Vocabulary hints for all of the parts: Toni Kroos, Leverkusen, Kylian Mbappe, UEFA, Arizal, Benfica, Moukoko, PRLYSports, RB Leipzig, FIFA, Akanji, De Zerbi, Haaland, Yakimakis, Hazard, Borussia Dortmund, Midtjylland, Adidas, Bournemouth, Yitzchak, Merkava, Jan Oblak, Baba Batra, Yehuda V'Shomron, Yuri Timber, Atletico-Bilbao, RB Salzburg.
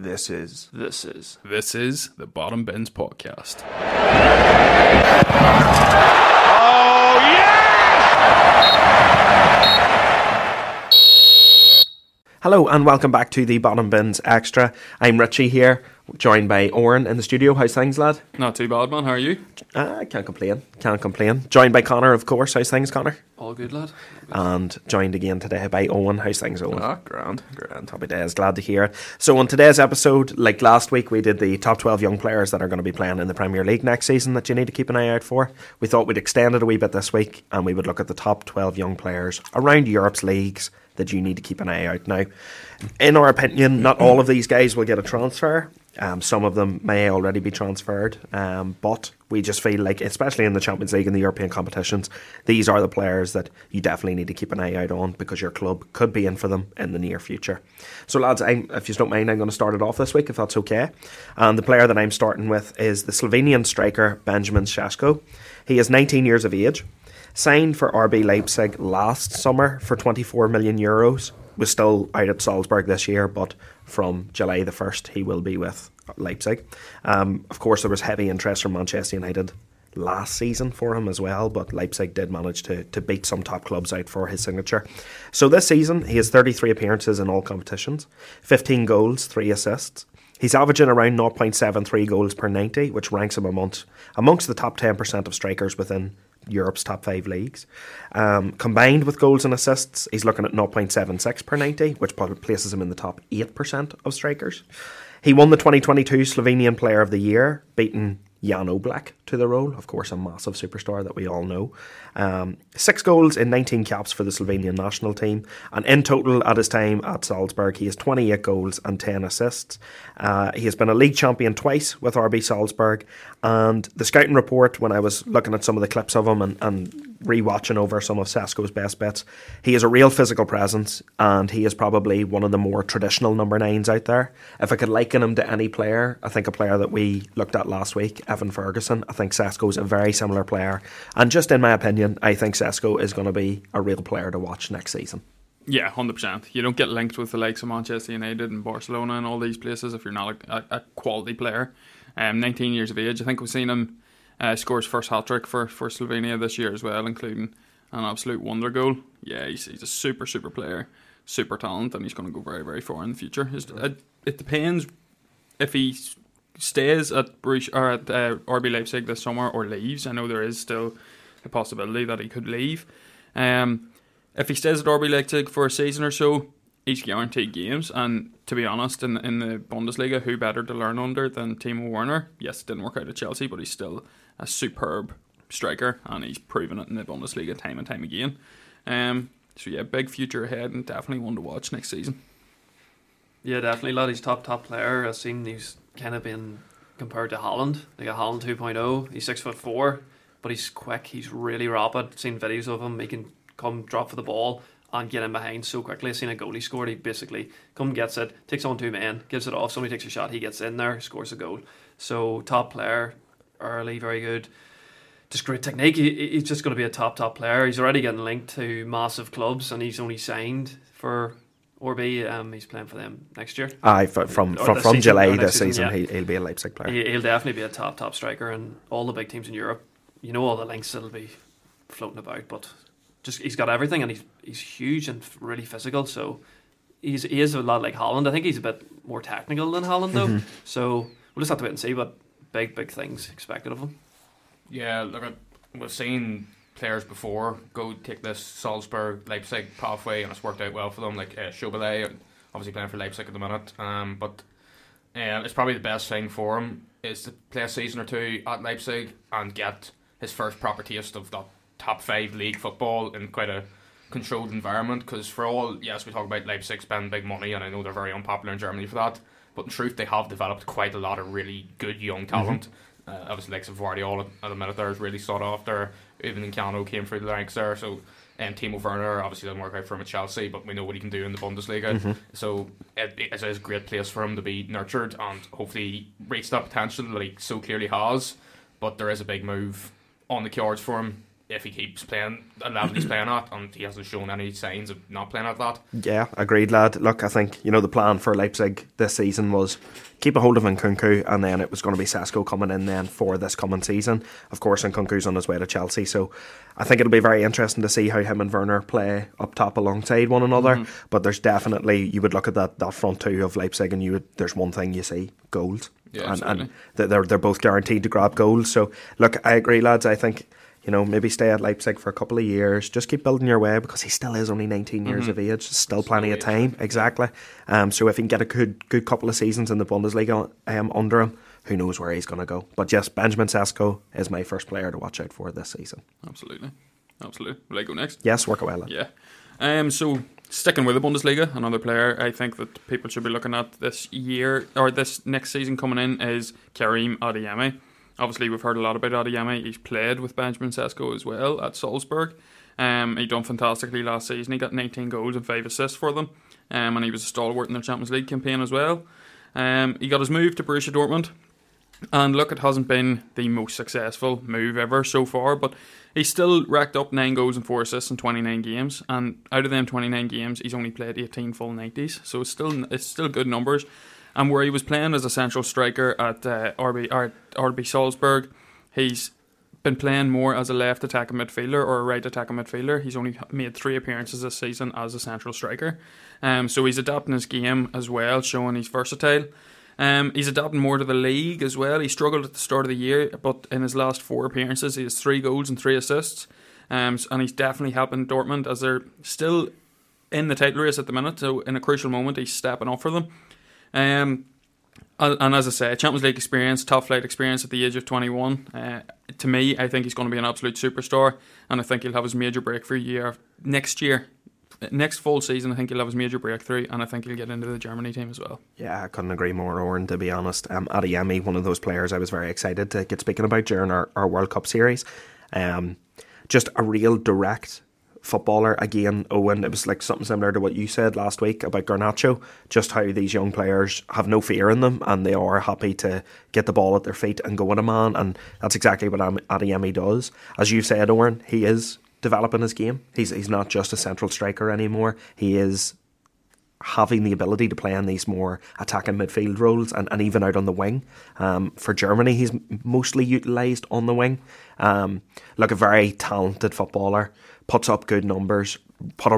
This is the Bottom Bins Podcast. Oh yeah! Hello and welcome back to the Bottom Bins Extra. I'm Richie here, joined by Oren in the studio. How's things, lad? Not too bad, man. How are you? I can't complain. Joined by Connor, of course. How's things, Connor? All good, lad. And joined again today by Owen. How's things, Owen? Ah, grand. Happy days. Glad to hear it. So on today's episode, like last week, we did the top 12 young players that are going to be playing in the Premier League next season that you need to keep an eye out for. We thought we'd extend it a wee bit this week and we would look at the top 12 young players around Europe's leagues that you need to keep an eye out. Now, in our opinion, not all of these guys will get a transfer. Some of them may already be transferred, but we just feel like, especially in the Champions League and the European competitions, these are the players that you definitely need to keep an eye out on because your club could be in for them in the near future. So lads, if you don't mind, I'm going to start it off this week, if that's okay. And the player that I'm starting with is the Slovenian striker Benjamin Šesko. He is 19 years of age, signed for RB Leipzig last summer for €24 million, was still out at Salzburg this year, but from July the 1st he will be with Leipzig. Of course there was heavy interest from Manchester United last season for him as well, but Leipzig did manage to beat some top clubs out for his signature. So this season he has 33 appearances in all competitions, 15 goals, 3 assists. He's averaging around 0.73 goals per 90, which ranks him amongst the top 10% of strikers within Europe's top 5 leagues. Combined with goals and assists, he's looking at 0.76 per 90, which probably places him in the top 8% of strikers. He won the 2022 Slovenian Player of the Year, beating Jan Oblak to the role, of course a massive superstar that we all know. 6 goals in 19 caps for the Slovenian national team, and in total at his time at Salzburg he has 28 goals and 10 assists. He has been a league champion twice with RB Salzburg, and the scouting report, when I was looking at some of the clips of him and rewatching over some of Šesko's best bets, he is a real physical presence and he is probably one of the more traditional number 9s out there. If I could liken him to any player, I think a player that we looked at last week, Evan Ferguson, I think Šesko's a very similar player, and just in my opinion I think Šesko is going to be a real player to watch next season. Yeah, 100%. You don't get linked with the likes of Manchester United and Barcelona and all these places if you're not a quality player. 19 years of age, I think we've seen him scores first hat-trick for Slovenia this year as well, including an absolute wonder goal. Yeah, he's a super player, super talent, and he's going to go very, very far in the future. It depends if he stays at Borussia or at RB Leipzig this summer or leaves. I know there is still a possibility that he could leave. If he stays at RB Leipzig for a season or so, he's guaranteed games, and to be honest, in the Bundesliga, who better to learn under than Timo Werner? Yes, it didn't work out at Chelsea, but he's still a superb striker, and he's proven it in the Bundesliga time and time again. So yeah, big future ahead, and definitely one to watch next season. Yeah, definitely, lad. He's top player. I've seen he's kind of been compared to Haaland, like a Haaland 2.0. He's 6'4", but he's quick. He's really rapid. I've seen videos of him. He can come drop for the ball and get in behind so quickly. I've seen a goal he scored, he basically comes, gets it, takes on 2 men, gives it off, somebody takes a shot, he gets in there, scores a goal. So top player, early, very good. Just great technique. He's just going to be a top player. He's already getting linked to massive clubs and he's only signed for RB. He's playing for them next year. Aye, from July this season, yeah. He'll be a Leipzig player. He'll definitely be a top striker, and all the big teams in Europe, you know all the links that'll be floating about, but just, he's got everything, and he's huge and really physical, so he is a lot like Haaland. I think he's a bit more technical than Haaland though, so we'll just have to wait and see, but big things expected of him. Yeah, look, we've seen players before go take this Salzburg Leipzig pathway and it's worked out well for them, like Schobele, obviously playing for Leipzig at the minute, but it's probably the best thing for him is to play a season or two at Leipzig and get his first proper taste of that top 5 league football in quite a controlled environment, because for all, yes, we talk about Leipzig spend big money and I know they're very unpopular in Germany for that, but in truth they have developed quite a lot of really good young talent. Obviously like Guardiola at the minute there is really sought after, even Nkano came through the ranks there, so Timo Werner obviously doesn't work out for him at Chelsea, but we know what he can do in the Bundesliga, so it is a great place for him to be nurtured and hopefully reach that potential that he so clearly has. But there is a big move on the cards for him if he keeps playing at the level he's playing at, and he hasn't shown any signs of not playing at that. Yeah, agreed, lad. Look, I think, you know, the plan for Leipzig this season was keep a hold of Nkunku, and then it was going to be Šesko coming in then for this coming season. Of course, Nkunku's on his way to Chelsea, so I think it'll be very interesting to see how him and Werner play up top alongside one another. Mm-hmm. But there's definitely, you would look at that front two of Leipzig, and you would, there's one thing you see, goals. Yeah, and they're both guaranteed to grab goals. So look, I agree, lads. I think, you know, maybe stay at Leipzig for a couple of years, just keep building your way, because he still is only 19 years of age, still plenty of time. Exactly. So if he can get a good couple of seasons in the Bundesliga under him, who knows where he's going to go. But yes, Benjamin Šesko is my first player to watch out for this season. Absolutely. Will I go next? Yes, work away, lad. Yeah. So sticking with the Bundesliga, another player I think that people should be looking at this year, or this next season coming in, is Kareem Adeyemi. Obviously, we've heard a lot about Adeyemi. He's played with Benjamin Šesko as well at Salzburg. He done fantastically last season. He got 19 goals and 5 assists for them. And he was a stalwart in their Champions League campaign as well. He got his move to Borussia Dortmund. And look, it hasn't been the most successful move ever so far, but he's still racked up 9 goals and 4 assists in 29 games, and out of them 29 games, he's only played 18 full 90s, so it's still good numbers. And where he was playing as a central striker at RB Salzburg, he's been playing more as a left attacking midfielder or a right attacking midfielder. He's only made 3 appearances this season as a central striker, so he's adapting his game as well, showing he's versatile. He's adapting more to the league as well. He struggled at the start of the year, but in his last 4 appearances, he has 3 goals and 3 assists. And he's definitely helping Dortmund, as they're still in the title race at the minute. So in a crucial moment, he's stepping up for them. And as I say, Champions League experience, top flight experience at the age of 21. To me, I think he's going to be an absolute superstar. And I think he'll have his major breakthrough next year. Next full season, I think he'll have his major breakthrough, and I think he'll get into the Germany team as well. Yeah, I couldn't agree more, Oren, to be honest. Adeyemi, one of those players I was very excited to get speaking about during our World Cup series. Just a real direct footballer. Again, Owen, it was like something similar to what you said last week about Garnacho, just how these young players have no fear in them, and they are happy to get the ball at their feet and go at a man, and that's exactly what Adeyemi does. As you said, Oren, he is developing his game. He's not just a central striker anymore. He is having the ability to play in these more attacking midfield roles, and even out on the wing. For Germany, he's mostly utilised on the wing. Look, a very talented footballer, put up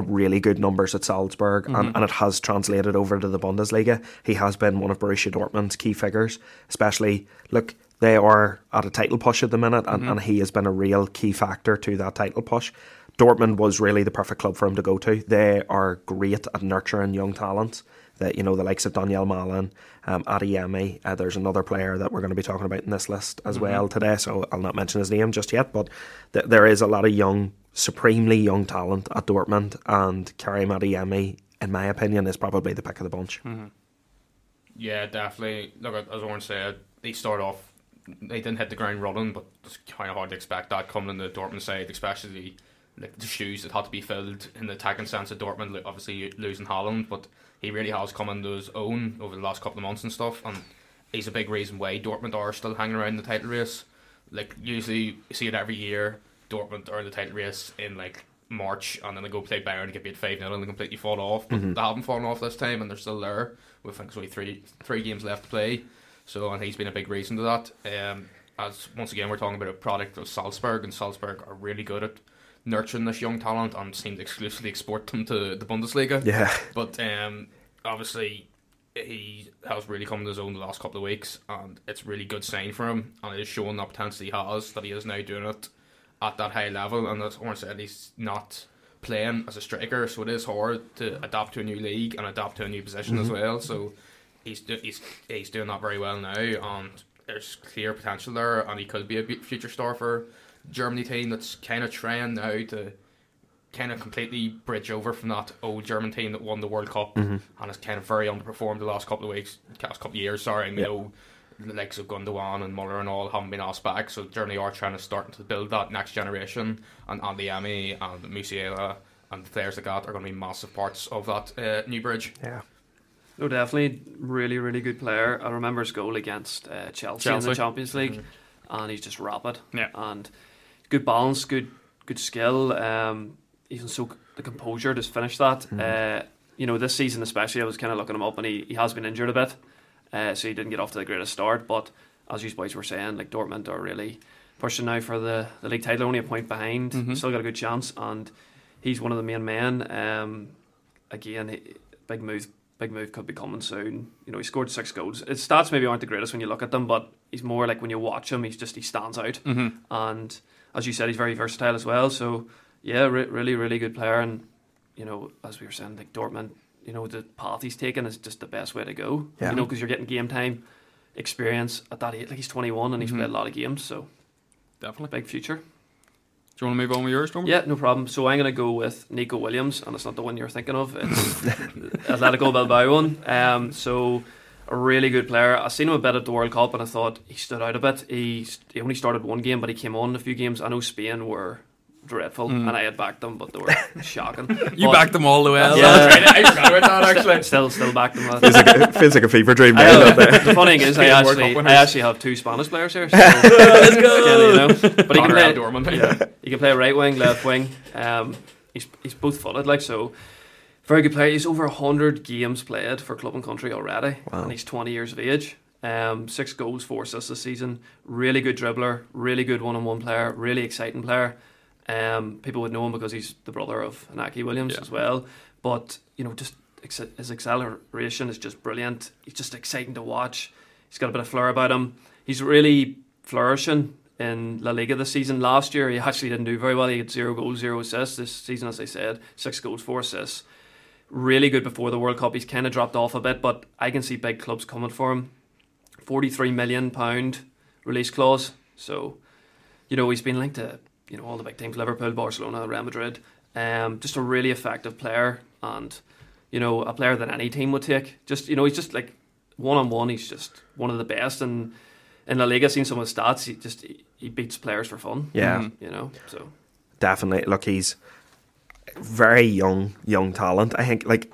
really good numbers at Salzburg, and it has translated over to the Bundesliga. He has been one of Borussia Dortmund's key figures, especially, look, they are at a title push at the minute, and he has been a real key factor to that title push. Dortmund was really the perfect club for him to go to. They are great at nurturing young talents. That, you know, the likes of Daniel Malin, Adeyemi. There's another player that we're going to be talking about in this list as well today, so I'll not mention his name just yet. But there is a lot of supremely young talent at Dortmund, and Kareem Adeyemi, in my opinion, is probably the pick of the bunch. Mm-hmm. Yeah, definitely. Look, as Oren said, they start off, they didn't hit the ground running, but it's kind of hard to expect that coming in the Dortmund side, especially like the shoes that had to be filled in the attacking sense of Dortmund, obviously losing Haaland, but he really has come into his own over the last couple of months and stuff, and he's a big reason why Dortmund are still hanging around the title race. Like, usually you see it every year, Dortmund are in the title race in like March, and then they go play Bayern and get beat 5-0 and they completely fall off, but they haven't fallen off this time, and they're still there with, I think, only three games left to play. So, and he's been a big reason to that. As once again, we're talking about a product of Salzburg, and Salzburg are really good at nurturing this young talent and seem to exclusively export them to the Bundesliga. Yeah. But obviously, he has really come to his own the last couple of weeks, and it's a really good sign for him. And it is showing the potential he has, that he is now doing it at that high level. And as Oren said, he's not playing as a striker, so it is hard to adapt to a new league and adapt to a new position as well. So He's doing that very well now, and there's clear potential there, and he could be a future star for Germany team that's kind of trying now to kind of completely bridge over from that old German team that won the World Cup and has kind of very underperformed the last couple of years. And know the likes of Gundogan and Muller and all haven't been asked back, so Germany are trying to start to build that next generation, and Adeyemi and Musiala and the players like that are going to be massive parts of that new bridge. Yeah. No, definitely, really, really good player. I remember his goal against Chelsea in the Champions League, and he's just rapid. Yeah. And good balance, good good skill. Even so, the composure to finish that. You know, this season especially, I was kind of looking him up, and he has been injured a bit, so he didn't get off to the greatest start. But as you boys were saying, like, Dortmund are really pushing now for the league title, only a point behind. Still got a good chance, and he's one of the main men. Again, big move could be coming soon. You know, he scored 6 goals. His stats maybe aren't the greatest when you look at them, but he's more like, when you watch him, he stands out. And as you said, he's very versatile as well. So yeah, really good player. And you know, as we were saying, like, Dortmund, you know, the path he's taken is just the best way to go. You know, because you're getting game time, experience at that age. Like, he's 21 and he's played a lot of games, so definitely big future. Do you want to move on with yours, Norman? Yeah, no problem. So I'm going to go with Nico Williams, and it's not the one you're thinking of. It's Atletico-Bilbao one. So a really good player. I seen him a bit at the World Cup, and I thought he stood out a bit. He only started one game, but he came on a few games. I know Spain were dreadful, and I had backed them, but they were shocking. But backed them all the way. Yeah, I forgot about that, actually. Still backed them. Feels like a fever dream. The funny thing is, I actually have 2 Spanish players here. So let's go. But he can play Dortmund. He can play right wing, left wing. He's both footed, like, so. Very good player. He's over 100 games played for club and country already, and he's 20 years of age. 6 goals, 4 assists this season. Really good dribbler. Really good one-on-one player. Really exciting player. People would know him because he's the brother of Inaki Williams as well. But you know, just his acceleration is just brilliant. He's just exciting to watch. He's got a bit of flair about him. He's really flourishing in La Liga this season. Last year, he actually didn't do very well. He had 0 goals, 0 assists. This season, as I said, 6 goals, 4 assists. Really good before the World Cup. He's kind of dropped off a bit, but I can see big clubs coming for him. £43 million release clause. So, you know, he's been linked to, you know, all the big teams, Liverpool, Barcelona, Real Madrid. Just a really effective player, and, you know, a player that any team would take. Just, you know, he's just like, one-on-one, he's just one of the best. And in La Liga, I've seen some of his stats, he beats players for fun. You know, so. Definitely. Look, he's very young talent. I think, like,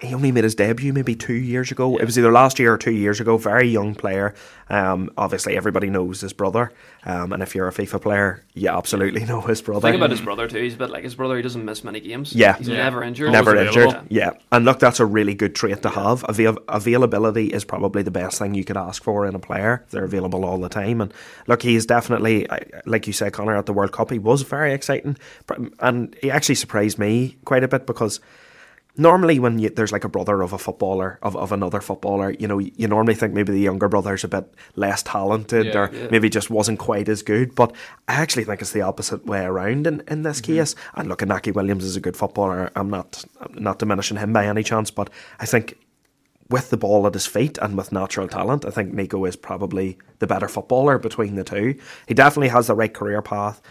he only made his debut maybe 2 years ago. It was either last year or 2 years ago. Very young player. Obviously, everybody knows his brother. And if you're a FIFA player, you absolutely know his brother. Think about his brother too. He's a bit like his brother. He doesn't miss many games. He's never injured. And look, that's a really good trait to have. Availability is probably the best thing you could ask for in a player. They're available all the time. And look, he's definitely, like you say, Connor, at the World Cup, he was very exciting. And he actually surprised me quite a bit, because normally when there's like a brother of a footballer, of another footballer, you know, you normally think maybe the younger brother's a bit less talented or maybe just wasn't quite as good. But I actually think it's the opposite way around in this case. And look, Inaki Williams is a good footballer. I'm not diminishing him by any chance, but I think with the ball at his feet and with natural talent, I think Nico is probably the better footballer between the two. He definitely has the right career path.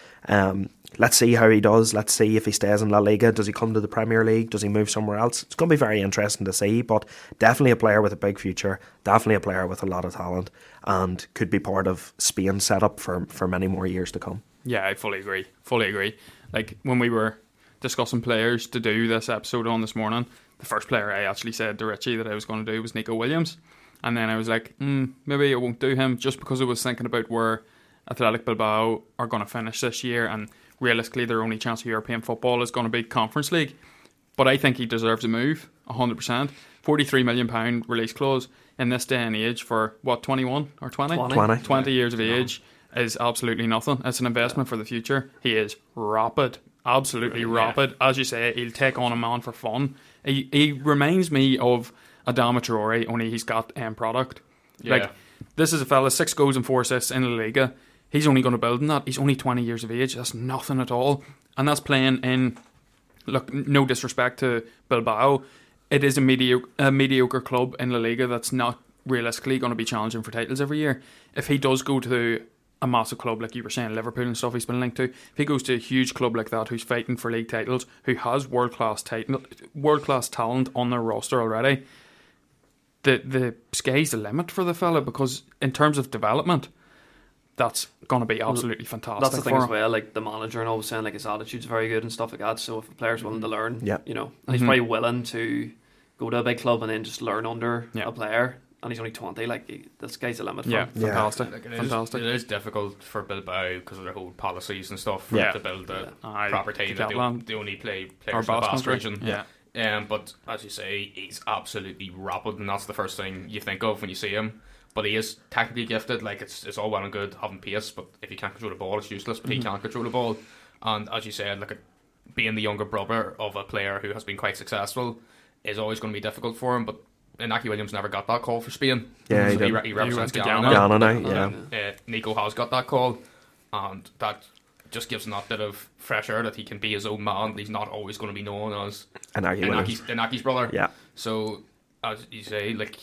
Let's see how he does. Let's see if he stays in La Liga. Does he come to the Premier League? Does he move somewhere else? It's going to be very interesting to see, but definitely a player with a big future, definitely a player with a lot of talent, and could be part of Spain's setup for many more years to come. Yeah, I fully agree. Like, when we were discussing players to do this episode on this morning, the first player I actually said to Richie that I was going to do was Nico Williams, and then I was like, maybe I won't do him, just because I was thinking about where Athletic Bilbao are going to finish this year, and realistically, their only chance of European football is going to be Conference League. But I think he deserves a move, 100%. £43 million release clause in this day and age for, what, 21 or 20? 20 years of age is absolutely nothing. It's an investment for the future. He is rapid, absolutely rapid. As you say, he'll take on a man for fun. He reminds me of Adama Traore, only he's got end product. Yeah. Like, this is a fella, 6 goals and 4 assists in La Liga. He's only going to build in that. He's only 20 years of age. That's nothing at all. And that's playing in, look, no disrespect to Bilbao, it is a mediocre club in La Liga that's not realistically going to be challenging for titles every year. If he does go to a massive club, like you were saying, Liverpool and stuff he's been linked to, if he goes to a huge club like that who's fighting for league titles, who has world-class talent on their roster already, the sky's the limit for the fella, because in terms of development, that's going to be absolutely fantastic. That's the thing as well, like the manager and all was saying, like, his attitude's very good and stuff like that, so if a player's willing to learn, you know, and he's probably willing to go to a big club and then just learn under a player, and he's only 20. Like, the sky's the limit. Fantastic. Like, it is difficult for Bilbao because of their whole policies and stuff to build the proper team. They only players in the Basque region. Yeah. But as you say, he's absolutely rapid, and that's the first thing you think of when you see him. But he is technically gifted. Like, it's all well and good having pace, but if you can't control the ball, it's useless. But he can't control the ball, and as you said, like, being the younger brother of a player who has been quite successful is always going to be difficult for him. But Inaki Williams never got that call for Spain. Yeah, so he represents Ghana now. Nico has got that call, and that just gives him that bit of fresh air that he can be his own man. He's not always going to be known as Inaki's brother. Yeah. So, as you say, like,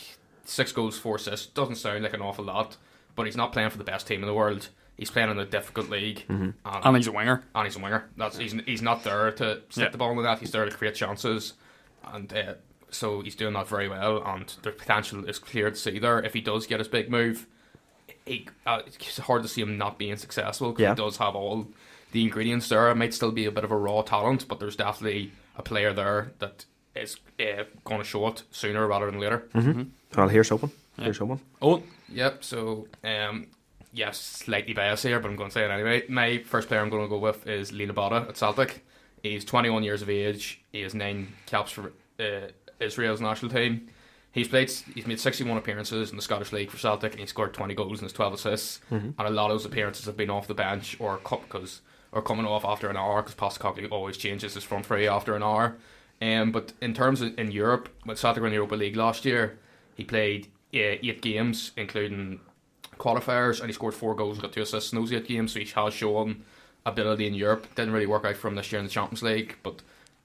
6 goals, 4 assists doesn't sound like an awful lot, but he's not playing for the best team in the world. He's playing in a difficult league, and he's a winger. He's not there to stick the ball with that. He's there to create chances, and so he's doing that very well. And the potential is clear to see there. If he does get his big move, it's hard to see him not being successful, because he does have all the ingredients there. It might still be a bit of a raw talent, but there's definitely a player there that is going to show it sooner rather than later. Well, here's hoping. So, yes, slightly biased here, but I'm going to say it anyway. My first player I'm going to go with is Liel Abada at Celtic. He's 21 years of age. He has 9 caps for Israel's national team. He's made 61 appearances in the Scottish League for Celtic, and he scored 20 goals and has 12 assists. And a lot of those appearances have been off the bench or coming off after an hour, because Postecoglou always changes his front three after an hour. But in terms of in Europe, when Celtic were in the Europa League last year, he played 8 games, including qualifiers, and he scored 4 goals and got 2 assists in those 8 games. So he has shown ability in Europe. Didn't really work out for him this year in the Champions League, but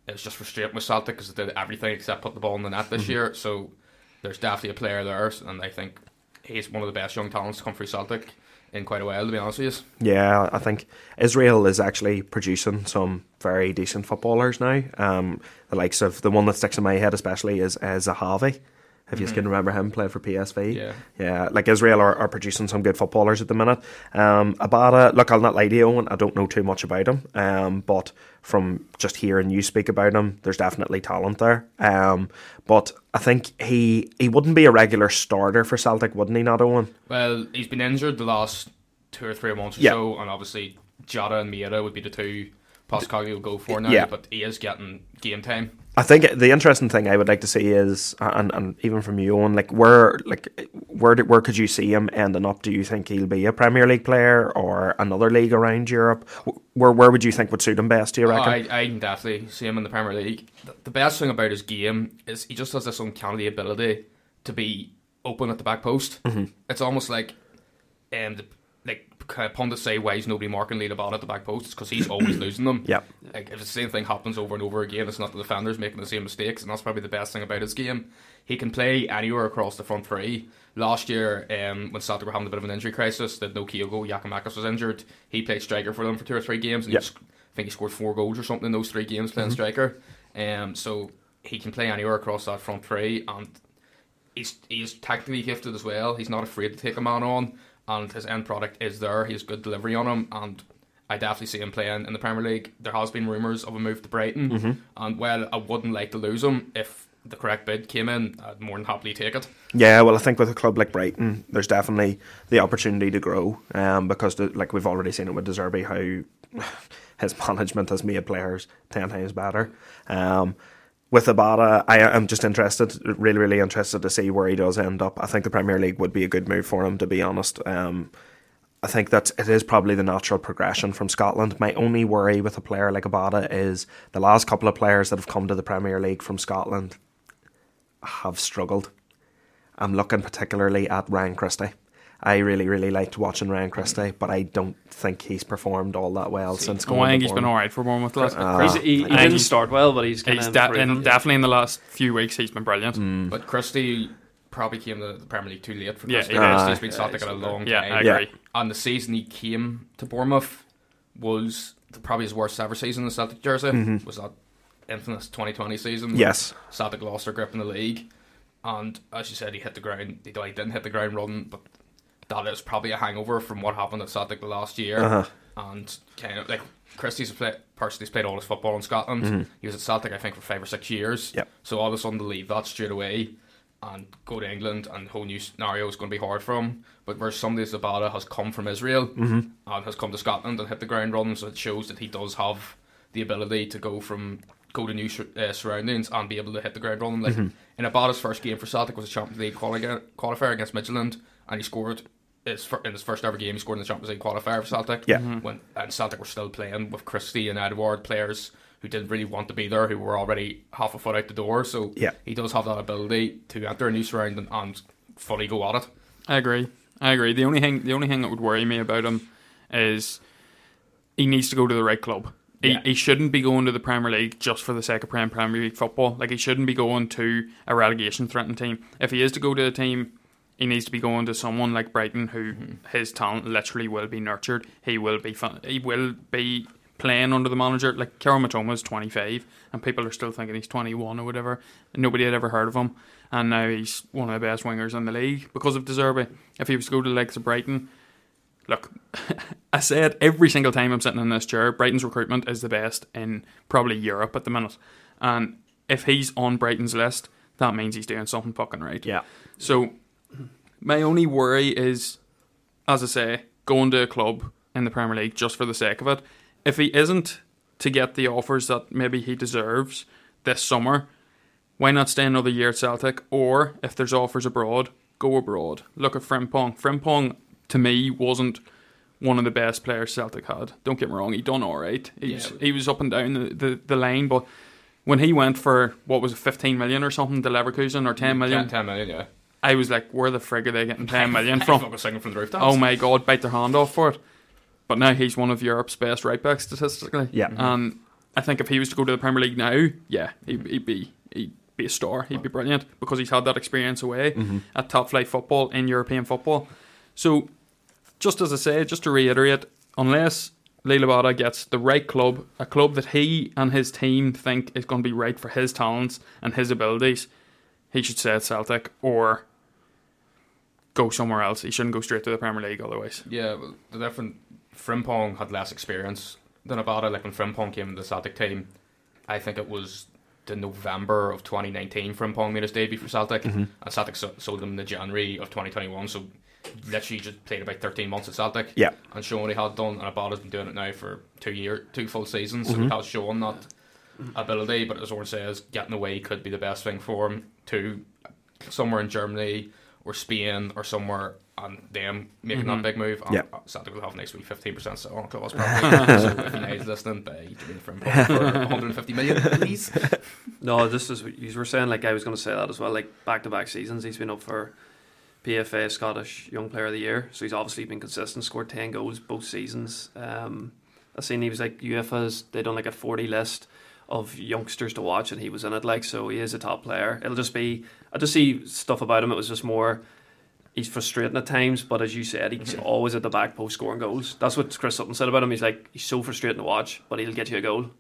it was just frustrating with Celtic because they did everything except put the ball in the net this year. So there's definitely a player there, and I think he's one of the best young talents to come through Celtic in quite a while, to be honest with you. Yeah, I think Israel is actually producing some very decent footballers now. The likes of, the one that sticks in my head especially is Zahavi. If you can remember him, played for PSV. Yeah. Like, Israel are producing some good footballers at the minute. Abada, look, I'll not lie to you, Owen, I don't know too much about him. But from just hearing you speak about him, there's definitely talent there. But I think he wouldn't be a regular starter for Celtic, wouldn't he, not Owen? Well, he's been injured the last 2 or 3 months or so, and obviously Jota and Mieta would be the two Postecoglou will go for now, but he is getting game time. I think the interesting thing I would like to see is, and even from you, Owen, like, where could you see him ending up? Do you think he'll be a Premier League player or another league around Europe? Where would you think would suit him best, do you reckon? I can definitely see him in the Premier League. The best thing about his game is he just has this uncanny ability to be open at the back post. It's almost like pundits say, why is nobody marking Liel Abada at the back post? It's because he's always losing them. Like, if the same thing happens over and over again, it's not the defenders making the same mistakes, and that's probably the best thing about his game. He can play anywhere across the front three. Last year, when Celtic were having a bit of an injury crisis, that no Kyogo, Yakimakis was injured, he played striker for them for 2 or 3 games, and I think he scored 4 goals or something in those 3 games playing striker. So he can play anywhere across that front three, and he's tactically gifted as well. He's not afraid to take a man on, and his end product is there. He has good delivery on him, and I definitely see him playing in the Premier League. There has been rumours of a move to Brighton, and while I wouldn't like to lose him, if the correct bid came in, I'd more than happily take it. Yeah, well, I think with a club like Brighton, there's definitely the opportunity to grow, because like we've already seen it with De Zerbi, how his management has made players 10 times better. With Abada, I am just really interested to see where he does end up. I think the Premier League would be a good move for him, to be honest. I think that it is probably the natural progression from Scotland. My only worry with a player like Abada is the last couple of players that have come to the Premier League from Scotland have struggled. I'm looking particularly at Ryan Christie. I really liked watching Ryan Christie, but I don't think he's performed all that well since going. I think he's been alright for Bournemouth. He didn't start well, but he's definitely in the last few weeks he's been brilliant. But Christie probably came to the Premier League too late for Christie. He's been Celtic in a long time. I agree. And the season he came to Bournemouth was probably his worst ever season in the Celtic jersey. Was that infamous 2020 season? Yes. Celtic lost their grip in the league, and as you said, he hit the ground. He didn't hit the ground running, but that is probably a hangover from what happened at Celtic last year. And kind of like Christie's personally played all his football in Scotland. He was at Celtic, I think, for 5 or 6 years. So all of a sudden to leave that straight away, and go to England, and the whole new scenario is going to be hard for him. But where somebody as Abada has come from Israel and has come to Scotland and hit the ground running, so it shows that he does have the ability to go to new surroundings and be able to hit the ground running. Like in Abada's first game for Celtic was a Champions League qualifier against Midtjylland, and he scored in his first ever game. He scored in the Champions League qualifier for Celtic. And Celtic were still playing with Christie and Edward, players who didn't really want to be there, who were already half a foot out the door. So he does have that ability to enter a new surrounding and fully go at it. I agree. The only thing that would worry me about him is he needs to go to the right club. He shouldn't be going to the Premier League just for the sake of playing Premier League football. Like, he shouldn't be going to a relegation-threatened team. If he is to go to a team, he needs to be going to someone like Brighton, who his talent literally will be nurtured. He will be playing under the manager. Like, Kero Matoma's 25, and people are still thinking he's 21 or whatever. And nobody had ever heard of him, and now he's one of the best wingers in the league because of De Zerbe. If he was to go to the likes of Brighton... Look, I say it every single time I'm sitting in this chair, Brighton's recruitment is the best in probably Europe at the minute. And if he's on Brighton's list, that means he's doing something fucking right. Yeah. So my only worry is, as I say, going to a club in the Premier League just for the sake of it. If he isn't to get the offers that maybe he deserves this summer, why not stay another year at Celtic? Or if there's offers abroad, go abroad. Look at Frimpong. Frimpong, to me, wasn't one of the best players Celtic had. Don't get me wrong, he done all right. He was up and down the line, but when he went for, what was it, 15 million or something to Leverkusen, or 10 million? 10 million, yeah. I was like, where the frig are they getting 10 million from? From the rooftops. Oh my God, bite their hand off for it. But now he's one of Europe's best right-backs statistically. Yeah. And I think if he was to go to the Premier League now, he'd be a star. He'd be brilliant because he's had that experience away at top-flight football, in European football. So, just as I say, just to reiterate, unless Liel Abada gets the right club, a club that he and his team think is going to be right for his talents and his abilities, he should stay at Celtic or go somewhere else. He shouldn't go straight to the Premier League otherwise. Yeah, well, the different... Frimpong had less experience than Abada. Like, when Frimpong came into the Celtic team, I think it was the November of 2019 Frimpong made his debut for Celtic, and Celtic sold him in the January of 2021, so... Literally just played about 13 months at Celtic, and showing what he had done, and Abada's been doing it now for 2 full seasons, so he has shown that ability. But as Oren says, getting away could be the best thing for him, to somewhere in Germany or Spain or somewhere, and them making that big move. And Celtic will have next week 15% so on clause probably. So if you know he's listening, buy Dream for 150 million, please. No, this is what you were saying. Like, I was going to say that as well. Like, back-to-back seasons, he's been up for PFA Scottish Young Player of the Year, so he's obviously been consistent, scored 10 goals both seasons. I seen he was like UEFA's, they done like a 40 list of youngsters to watch, and he was in it, like, so he is a top player. It'll just be, I just see stuff about him, it was just more, he's frustrating at times, but as you said, he's always at the back post scoring goals. That's what Chris Sutton said about him. He's like, he's so frustrating to watch, but he'll get you a goal.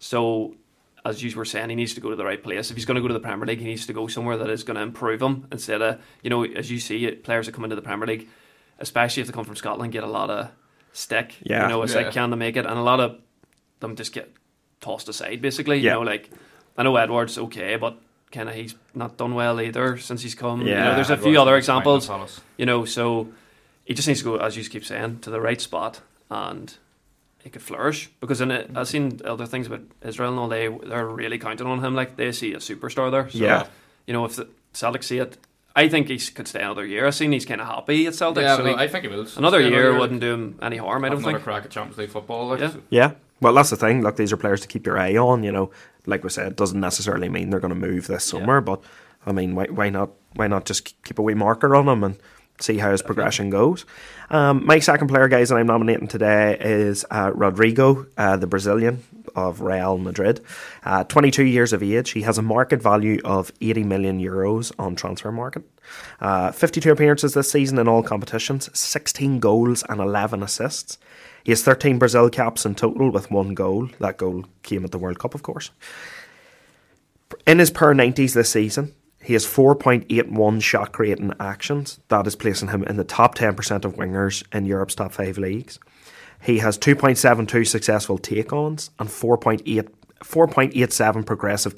So, as you were saying, he needs to go to the right place. If he's going to go to the Premier League, he needs to go somewhere that is going to improve him, instead of, you know, as you see it, players that come into the Premier League, especially if they come from Scotland, get a lot of stick. Yeah. You know, it's like, can they make it? And a lot of them just get tossed aside, basically. Yeah. You know, like, I know Edward's okay, but kind of he's not done well either since he's come. Yeah. You know, there's a few other examples. You know, so he just needs to go, as you keep saying, to the right spot, and he could flourish, because in it, I've seen other things about Israel and all, they're really counting on him, like they see a superstar there, so you know, if the Celtic see it, I think he could stay another year. I've seen he's kind of happy at Celtic, so no, I think he will another year wouldn't do him any harm. I don't think another crack at Champions League football, like, well, that's the thing. Look, these are players to keep your eye on, you know, like we said, it doesn't necessarily mean they're going to move this summer, but I mean, why not just keep a wee marker on them and see how his progression goes. My second player, guys, that I'm nominating today is Rodrigo, the Brazilian of Real Madrid. 22 years of age, he has a market value of 80 million euros on transfer market. 52 appearances this season in all competitions, 16 goals and 11 assists. He has 13 Brazil caps in total with 1 goal. That goal came at the World Cup, of course. In his per 90s this season, he has 4.81 shot rate in actions. That is placing him in the top 10% of wingers in Europe's top 5 leagues. He has 2.72 successful take-ons and 4.8 4.87 progressive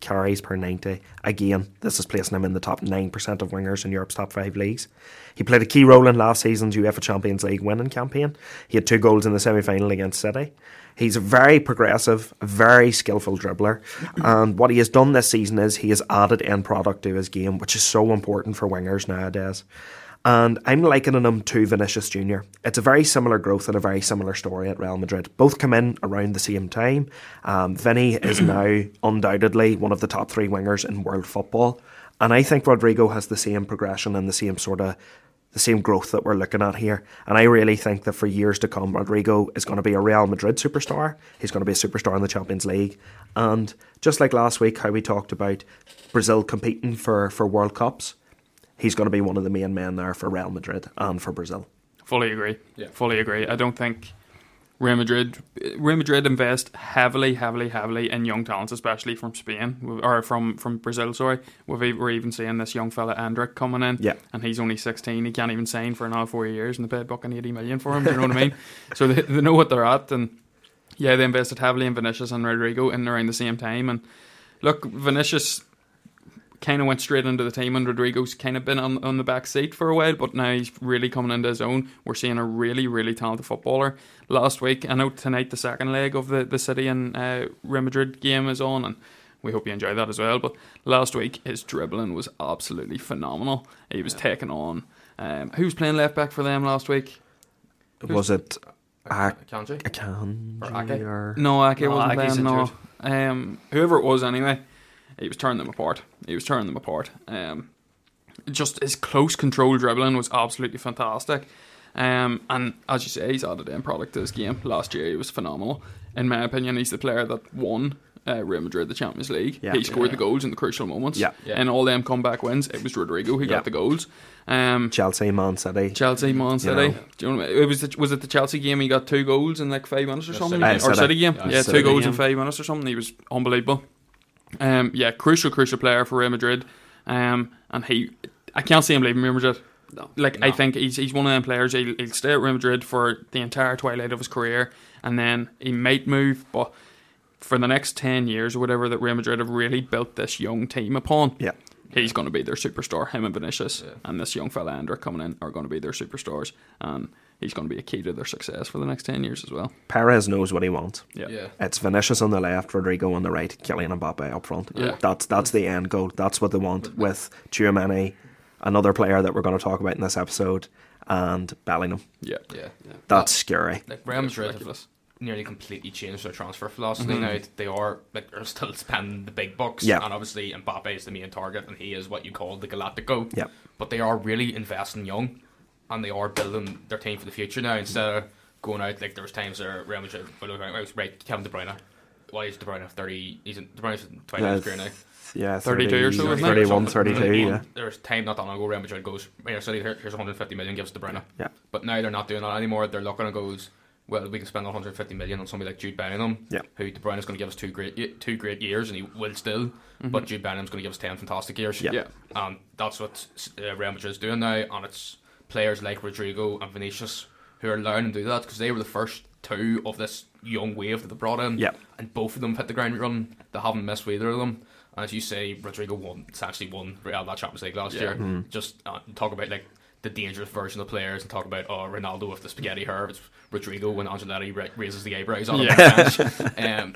carries per 90. Again, this is placing him in the top 9% of wingers in Europe's top 5 leagues. He played a key role in last season's UEFA Champions League winning campaign. He had 2 goals in the semi-final against City. He's a very progressive, very skillful dribbler. And what he has done this season is he has added end product to his game, which is so important for wingers nowadays. And I'm likening him to Vinicius Jr. It's a very similar growth and a very similar story at Real Madrid. Both come in around the same time. Vinny is now undoubtedly one of the top 3 wingers in world football. And I think Rodrigo has the same progression and the same growth that we're looking at here. And I really think that for years to come, Rodrigo is going to be a Real Madrid superstar. He's going to be a superstar in the Champions League. And just like last week, how we talked about Brazil competing for World Cups, he's going to be one of the main men there for Real Madrid and for Brazil. Fully agree. Yeah. Fully agree. I don't think Real Madrid invest heavily in young talents, especially from Spain, or from Brazil, sorry. We're even seeing this young fella Endrick coming in, yeah, and he's only 16. He can't even sign for another 4 years, and they paid $80 million for him, do you know what I mean? So they know what they're at, and yeah, they invested heavily in Vinicius and Rodrigo in around the same time. And look, Vinicius kind of went straight into the team, and Rodrigo's kind of been on the back seat for a while, but now he's really coming into his own. We're seeing a really, really talented footballer. Last week, I know tonight the second leg of the City and Real Madrid game is on, and we hope you enjoy that as well, but last week his dribbling was absolutely phenomenal. He was taking on... who was playing left back for them last week? Was it Akanji? Akanji? Or... No, Ake wasn't playing, no. Whoever it was anyway, he was tearing them apart. Just his close control dribbling was absolutely fantastic. And as you say, he's added in product to his game. Last year, he was phenomenal. In my opinion, he's the player that won Real Madrid the Champions League. Yeah. He scored the goals in the crucial moments. Yeah. Yeah. And all them comeback wins, it was Rodrigo who got the goals. Chelsea, Man City. You know. Do you know what I mean? Was it the Chelsea game he got 2 goals in like 5 minutes or something? Or City game? Yeah, 2 goals in 5 minutes or something. He was unbelievable. Crucial player for Real Madrid, and I can't see him leaving Real Madrid. No. I think he's one of them players. He'll stay at Real Madrid for the entire twilight of his career, and then he might move. But for the next 10 years or whatever that Real Madrid have really built this young team upon, he's going to be their superstar. Him and Vinicius and this young fella Endrick coming in are going to be their superstars, and he's going to be a key to their success for the next 10 years as well. Perez knows what he wants. Yeah. It's Vinicius on the left, Rodrigo on the right, Kylian Mbappe up front. Yeah. That's the end goal. That's what they want with Tchouameni, another player that we're going to talk about in this episode, and Bellingham. Yeah. That's scary. Real Madrid have nearly completely changed their transfer philosophy now. They are still spending the big bucks, and obviously Mbappe is the main target, and he is what you call the Galactico. Yeah. But they are really investing young, and they are building their team for the future now, instead of going out like there was times where Real Madrid was right. Kevin De Bruyne, is De Bruyne 30? He's De Bruyne's 29 career now. 32 or so. 31, 32. Yeah. There's time not that long ago Real Madrid goes, here's 150 million, gives De Bruyne. Yeah. But now they're not doing that anymore. They're looking and goes, well, we can spend 150 million on somebody like Jude Bellingham, who De Bruyne is going to give us two great years, and he will still. But Jude Bellingham's going to give us 10 fantastic years. Yeah. And that's what Real Madrid's doing now, and it's players like Rodrigo and Vinicius who are allowing them to do that, because they were the first two of this young wave that they brought in, and both of them hit the ground running. They haven't missed either of them. And as you say, Rodrigo won Real that Champions League last year. Just talk about the dangerous version of players, and talk about Ronaldo with the spaghetti hair. It's Rodrigo when Ancelotti raises the eyebrows on him. Yeah.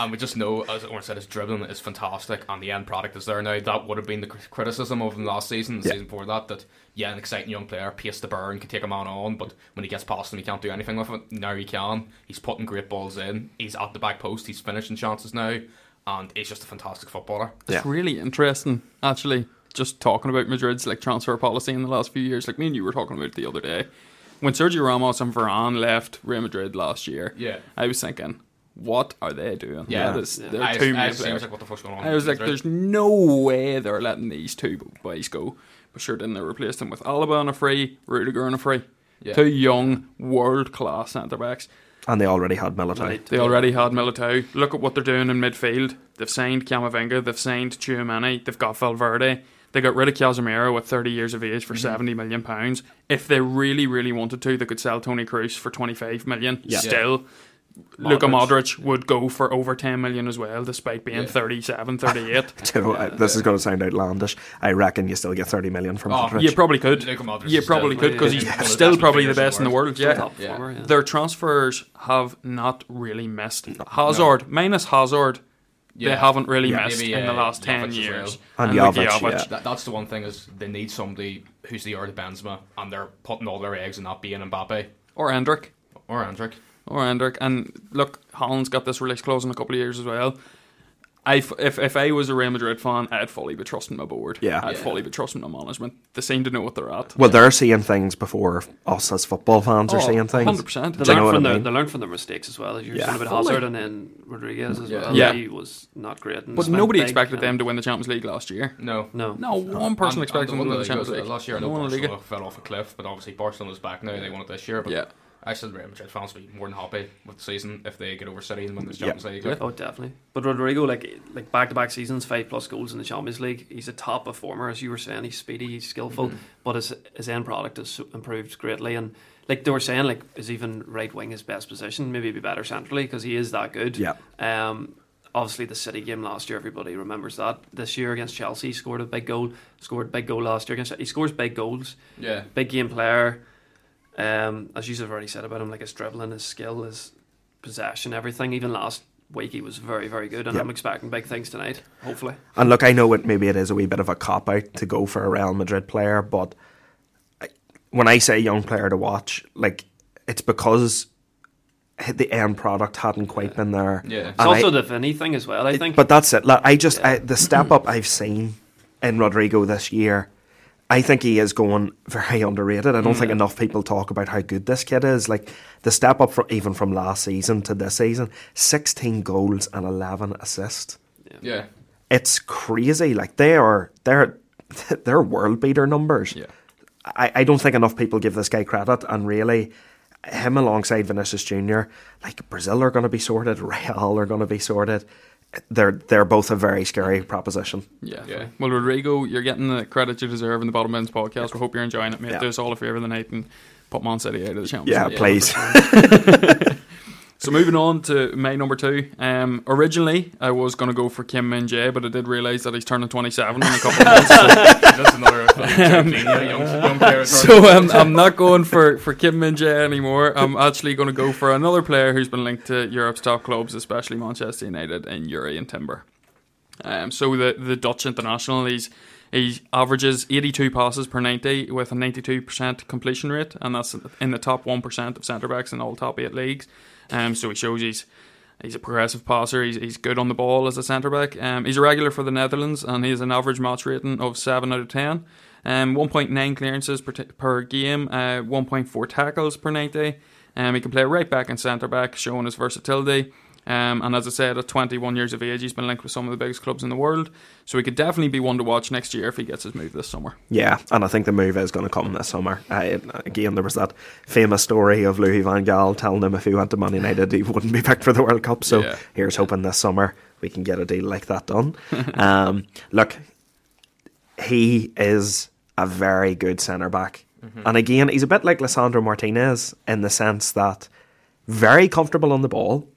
And we just know, as Owen said, his dribbling is fantastic, and the end product is there now. That would have been the criticism of him last season, season before that an exciting young player, pace the burn, can take a man on, but when he gets past him, he can't do anything with it. Now he can. He's putting great balls in. He's at the back post. He's finishing chances now, and he's just a fantastic footballer. It's really interesting, actually. Just talking about Madrid's transfer policy in the last few years, me and you were talking about it the other day, when Sergio Ramos and Varane left Real Madrid last year. I was thinking, what are they doing? I was what the fuck's going on? I was there's no way they're letting these two boys go. But sure, then they replaced them with Alaba on a free, Rudiger on a free, two young world class centre backs. And they already had Militao. Look at what they're doing in midfield. They've signed Camavinga, they've signed Tchouameni, they've got Valverde. They got rid of Casemiro at 30 years of age for £70 million. If they really, really wanted to, they could sell Toni Kroos for £25 million. Still, Luka Modric would go for over 10 million as well, despite being 37, 38. Do you know, this is going to sound outlandish. I reckon you still get 30 million from Modric. You probably could. You probably could, because he's still probably the best in the world. Yeah. Their transfers have not really missed. Hazard, minus Hazard, they haven't really missed in the last 10 years. And Jovic, that's the one thing, is they need somebody who's the heir to Benzema, and they're putting all their eggs in that being Mbappe. Or Endrick. And look, Haaland's got this release clause in a couple of years as well. If I was a Real Madrid fan, I'd fully be trusting my board. I'd fully be trusting my management. They seem to know what they're at. Well, they're seeing things before us as football fans are seeing things. 100%. They learn from their mistakes as well. You're talking about Hazard and then Rodriguez as well. He was not great. But nobody expected them to win the Champions League last year. No. One person expected them to win the Champions League. Last year, I know Barcelona fell off a cliff, but obviously Barcelona's back now. They won it this year. But I still Real Madrid fans would be more than happy with the season if they get over City and win the Champions League. Oh, definitely. But Rodrigo, like back-to-back seasons, 5+ goals in the Champions League. He's a top performer, as you were saying. He's speedy, he's skillful, but his end product has improved greatly. And like they were saying, like is even right wing his best position? Maybe it'd be better centrally because he is that good. Obviously, the City game last year, everybody remembers that. This year against Chelsea, he scored a big goal. Scored big goal last year against. He scores big goals. Yeah, big game player. As you've already said about him, like his dribbling, his skill, his possession, everything. Even last week he was very, very good, and I'm expecting big things tonight, hopefully. And look, I know maybe it is a wee bit of a cop-out to go for a Real Madrid player, but when I say young player to watch, like it's because the end product hadn't quite been there. It's also the Vinny thing as well, I think. But that's it. Like, the step up I've seen in Rodrigo this year, I think he is going very underrated. I don't think enough people talk about how good this kid is. Like the step up even from last season to this season, 16 goals and 11 assists. Yeah. It's crazy. Like they're world beater numbers. Yeah. I don't think enough people give this guy credit, and really him alongside Vinicius Jr, like Brazil are going to be sorted, Real are going to be sorted. They're both a very scary proposition. Yeah. Well, Rodrigo, you're getting the credit you deserve in the Bottom Ends podcast. We hope you're enjoying it, mate. Do us all a favour tonight and put Man City out of the Champions League. Please. So moving on to my number 2. Originally, I was going to go for Kim Min-jae, but I did realise that he's turning 27 in a couple of months. So that's another young player. So I'm not going for Kim Min-jae anymore. I'm actually going to go for another player who's been linked to Europe's top clubs, especially Manchester United, and Yuri Timber. So the Dutch international, he averages 82 passes per 90 with a 92% completion rate, and that's in the top 1% of centre-backs in all top 8 leagues. So he shows he's a progressive passer. He's good on the ball as a centre-back. He's a regular for the Netherlands, and he has an average match rating of 7 out of 10. 1.9 clearances per game, 1.4 tackles per 90. He can play right-back and centre-back, showing his versatility. And as I said, at 21 years of age, he's been linked with some of the biggest clubs in the world. So he could definitely be one to watch next year if he gets his move this summer. Yeah, and I think the move is going to come this summer. Again, there was that famous story of Louis van Gaal telling him if he went to Man United, he wouldn't be picked for the World Cup. So here's hoping this summer we can get a deal like that done. Look, he is a very good centre-back. And again, he's a bit like Lisandro Martinez in the sense that very comfortable on the ball.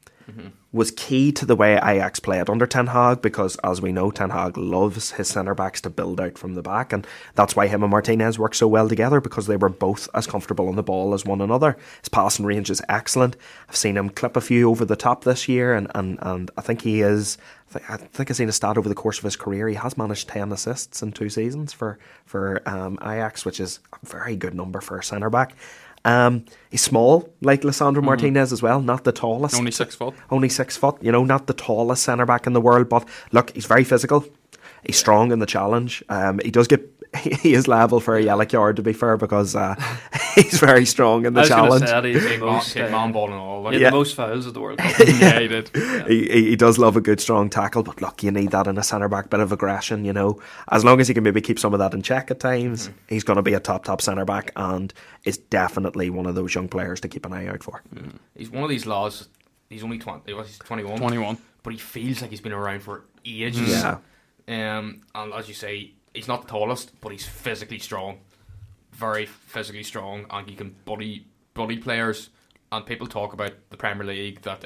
Was key to the way Ajax played under Ten Hag, because as we know, Ten Hag loves his centre-backs to build out from the back, and that's why him and Martinez worked so well together, because they were both as comfortable on the ball as one another. His passing range is excellent. I've seen him clip a few over the top this year, and I think he is... I think I've seen a stat over the course of his career. He has managed 10 assists in 2 seasons for Ajax, which is a very good number for a centre-back. He's small, like Lisandro Martinez as well, not the tallest. Only 6 foot, you know, not the tallest centre-back in the world, but look, he's very physical. He's strong in the challenge. He is liable for a yellow card, to be fair, because he's very strong in the challenge. I was going to say, he had man ball and all. He had the most fouls of the World Cup. He did. Yeah. He does love a good, strong tackle, but look, you need that in a centre-back, bit of aggression, you know. As long as he can maybe keep some of that in check at times, he's going to be a top centre-back, and is definitely one of those young players to keep an eye out for. He's one of these lads, he's only 21. 21. But he feels like he's been around for ages. Yeah. And as you say, he's not the tallest, but he's physically strong. Very physically strong, and he can bully players. and people talk about the Premier League, that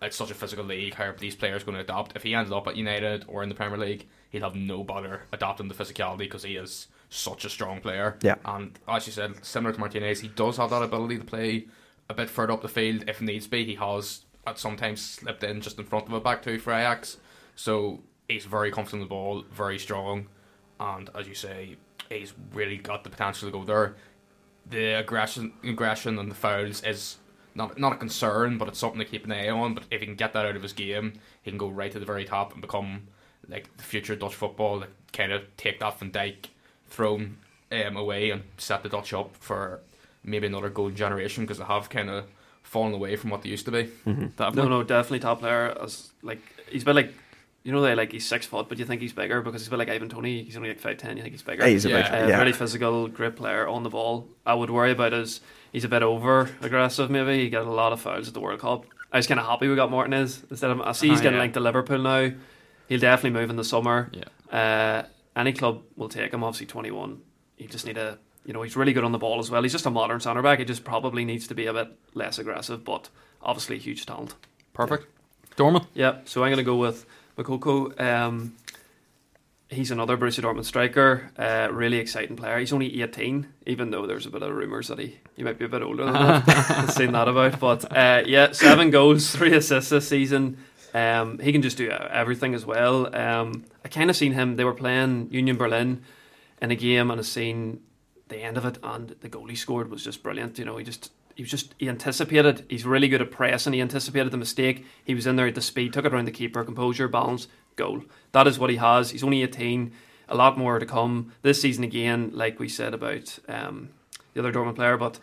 it's such a physical league, how are these players going to adapt? If he ended up at United or in the Premier League, he'd have no bother adapting the physicality because he is such a strong player. Yeah. And as you said, similar to Martinez, he does have that ability to play a bit further up the field if needs be. He has at sometimes slipped in just in front of a back two for Ajax. So he's very comfortable with the ball, very strong, and as you say, he's really got the potential to go there. The aggression and the fouls is not a concern, but it's something to keep an eye on. But if he can get that out of his game, he can go right to the very top and become like the future Dutch football, like, kind of take that Van Dijk thrown away and set the Dutch up for maybe another golden generation, because they have kind of fallen away from what they used to be. Mm-hmm. No, definitely top player. As like, he's been like, you know, they like, he's 6 foot, but you think he's bigger because he's a bit like Ivan Toney. He's only like 5'10", you think he's bigger. He's a big, really physical, great player on the ball. I would worry about is he's a bit over aggressive. Maybe he got a lot of fouls at the World Cup. I was kind of happy we got Martinez instead of. I see he's getting linked to Liverpool now. He'll definitely move in the summer. Yeah. Any club will take him, obviously 21. You just need a, you know, he's really good on the ball as well. He's just a modern centre-back. He just probably needs to be a bit less aggressive, but obviously huge talent. Perfect. Yeah. Dortmund? Yeah, so I'm going to go with Makoko. He's another Borussia Dortmund striker. Really exciting player. He's only 18, even though there's a bit of rumours that he might be a bit older than that. I've seen that about. But 7 goals, 3 assists this season. He can just do everything as well. I kind of seen him, they were playing Union Berlin in a game, and I seen the end of it, and the goal he scored was just brilliant. You know, he anticipated. He's really good at pressing. He anticipated the mistake. He was in there at the speed, took it around the keeper, composure, balance, goal. That is what he has. He's only 18. A lot more to come this season again, like we said about the other Dortmund player, but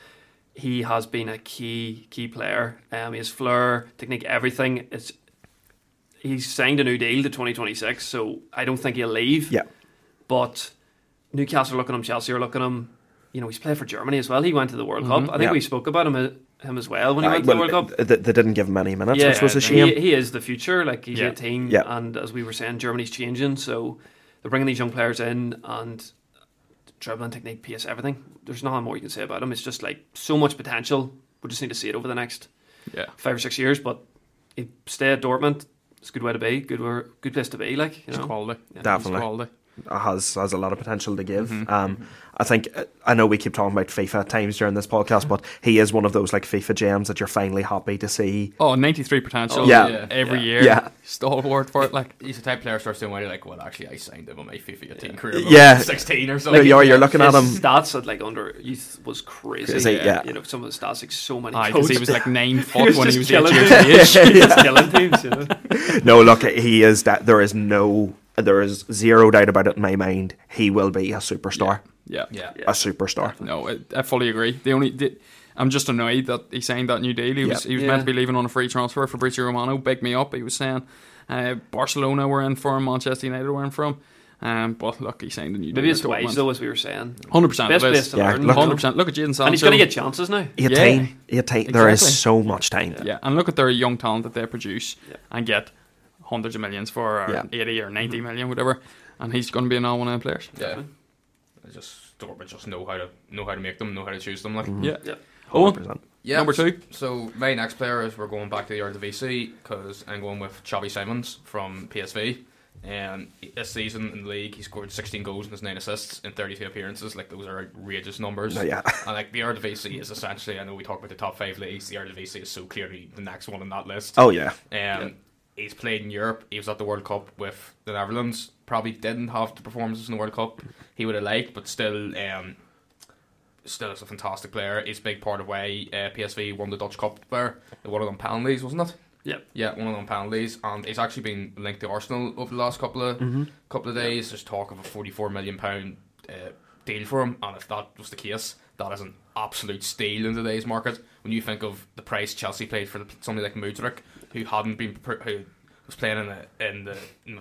he has been a key player. His flair, technique, everything. He's signed a new deal to 2026, so I don't think he'll leave. Yeah. But Newcastle are looking at him, Chelsea are looking at him. You know, he's played for Germany as well. He went to the World Cup. I think we spoke about him as well when he went to the World Cup. They didn't give him many minutes, which was a shame. He is the future. Like, he's 18, and as we were saying, Germany's changing, so they're bringing these young players in, and dribbling, technique, pace, everything. There's nothing more you can say about him. It's just like so much potential. We just need to see it over the next 5 or 6 years. But he'd stay at Dortmund. It's a good way to be, good place to be. Like, you know, quality, definitely. Quality. Has a lot of potential to give. I think, I know we keep talking about FIFA at times during this podcast, but he is one of those like FIFA gems that you're finally happy to see. 93 potential every year. Yeah. Stalwart for it. Like, he's a type player starts doing like, well, actually, I signed him on my FIFA 18 career. Like 16 or something. Like, you're looking at him. Stats at like under youth was crazy. You know, some of the stats, like so many goals. He was like 9 foot when he was 8 years of age. He was killing teams, you know. No, look, he is that. There is zero doubt about it in my mind. He will be a superstar. A superstar. No, I fully agree. I'm just annoyed that he signed that new deal. He was meant to be leaving on a free transfer. Fabrizio Romano bigged me up. He was saying Barcelona were in for him, Manchester United were in for him. But look, he signed a new deal. Maybe it's wise though, as we were saying. 100%. Best place to learn. 100%. Look at Jadon Sancho. And he's going to get chances now. He had time. There is so much time. Yeah, and look at their young talent that they produce and get hundreds of millions for, or 80 or 90 million, whatever, and he's going to be an all-in-one player. Yeah, Dortmund just know how to make them, know how to choose them. Like, Owen, number 2. So my next player is, we're going back to the Eredivisie, because I'm going with Xabi Simons from PSV. And this season in the league, he scored 16 goals and has 9 assists in 32 appearances. Like, those are outrageous numbers. And like, the Eredivisie is essentially, I know we talk about the top 5 leagues, the Eredivisie is so clearly the next one on that list. He's played in Europe. He was at the World Cup with the Netherlands. Probably didn't have the performances in the World Cup he would have liked, but still is a fantastic player. He's a big part of why PSV won the Dutch Cup there. One of them penalties, wasn't it? Yeah, one of them penalties. And he's actually been linked to Arsenal over the last couple of days. There's talk of a £44 million deal for him, and if that was the case, that is an absolute steal in today's market. When you think of the price Chelsea paid for somebody like Mudryk, who was playing in the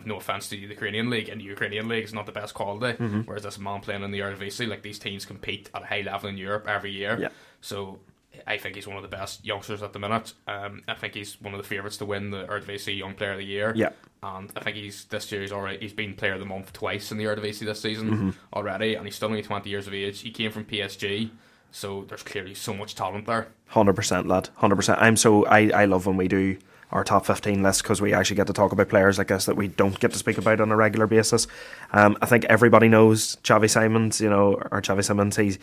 no offense to the Ukrainian league, and the Ukrainian league is not the best quality, whereas this man playing in the Eredivisie, like, these teams compete at a high level in Europe every year. So I think he's one of the best youngsters at the minute. I think he's one of the favourites to win the Eredivisie Young Player of the Year. And I think he's been Player of the Month twice in the Eredivisie this season already, and he's still only 20 years of age. He came from PSG, So there's clearly so much talent there. 100%, lad. 100%. I love when we do our top 15 list, because we actually get to talk about players like this that we don't get to speak about on a regular basis. I think everybody knows Xavi Simons. He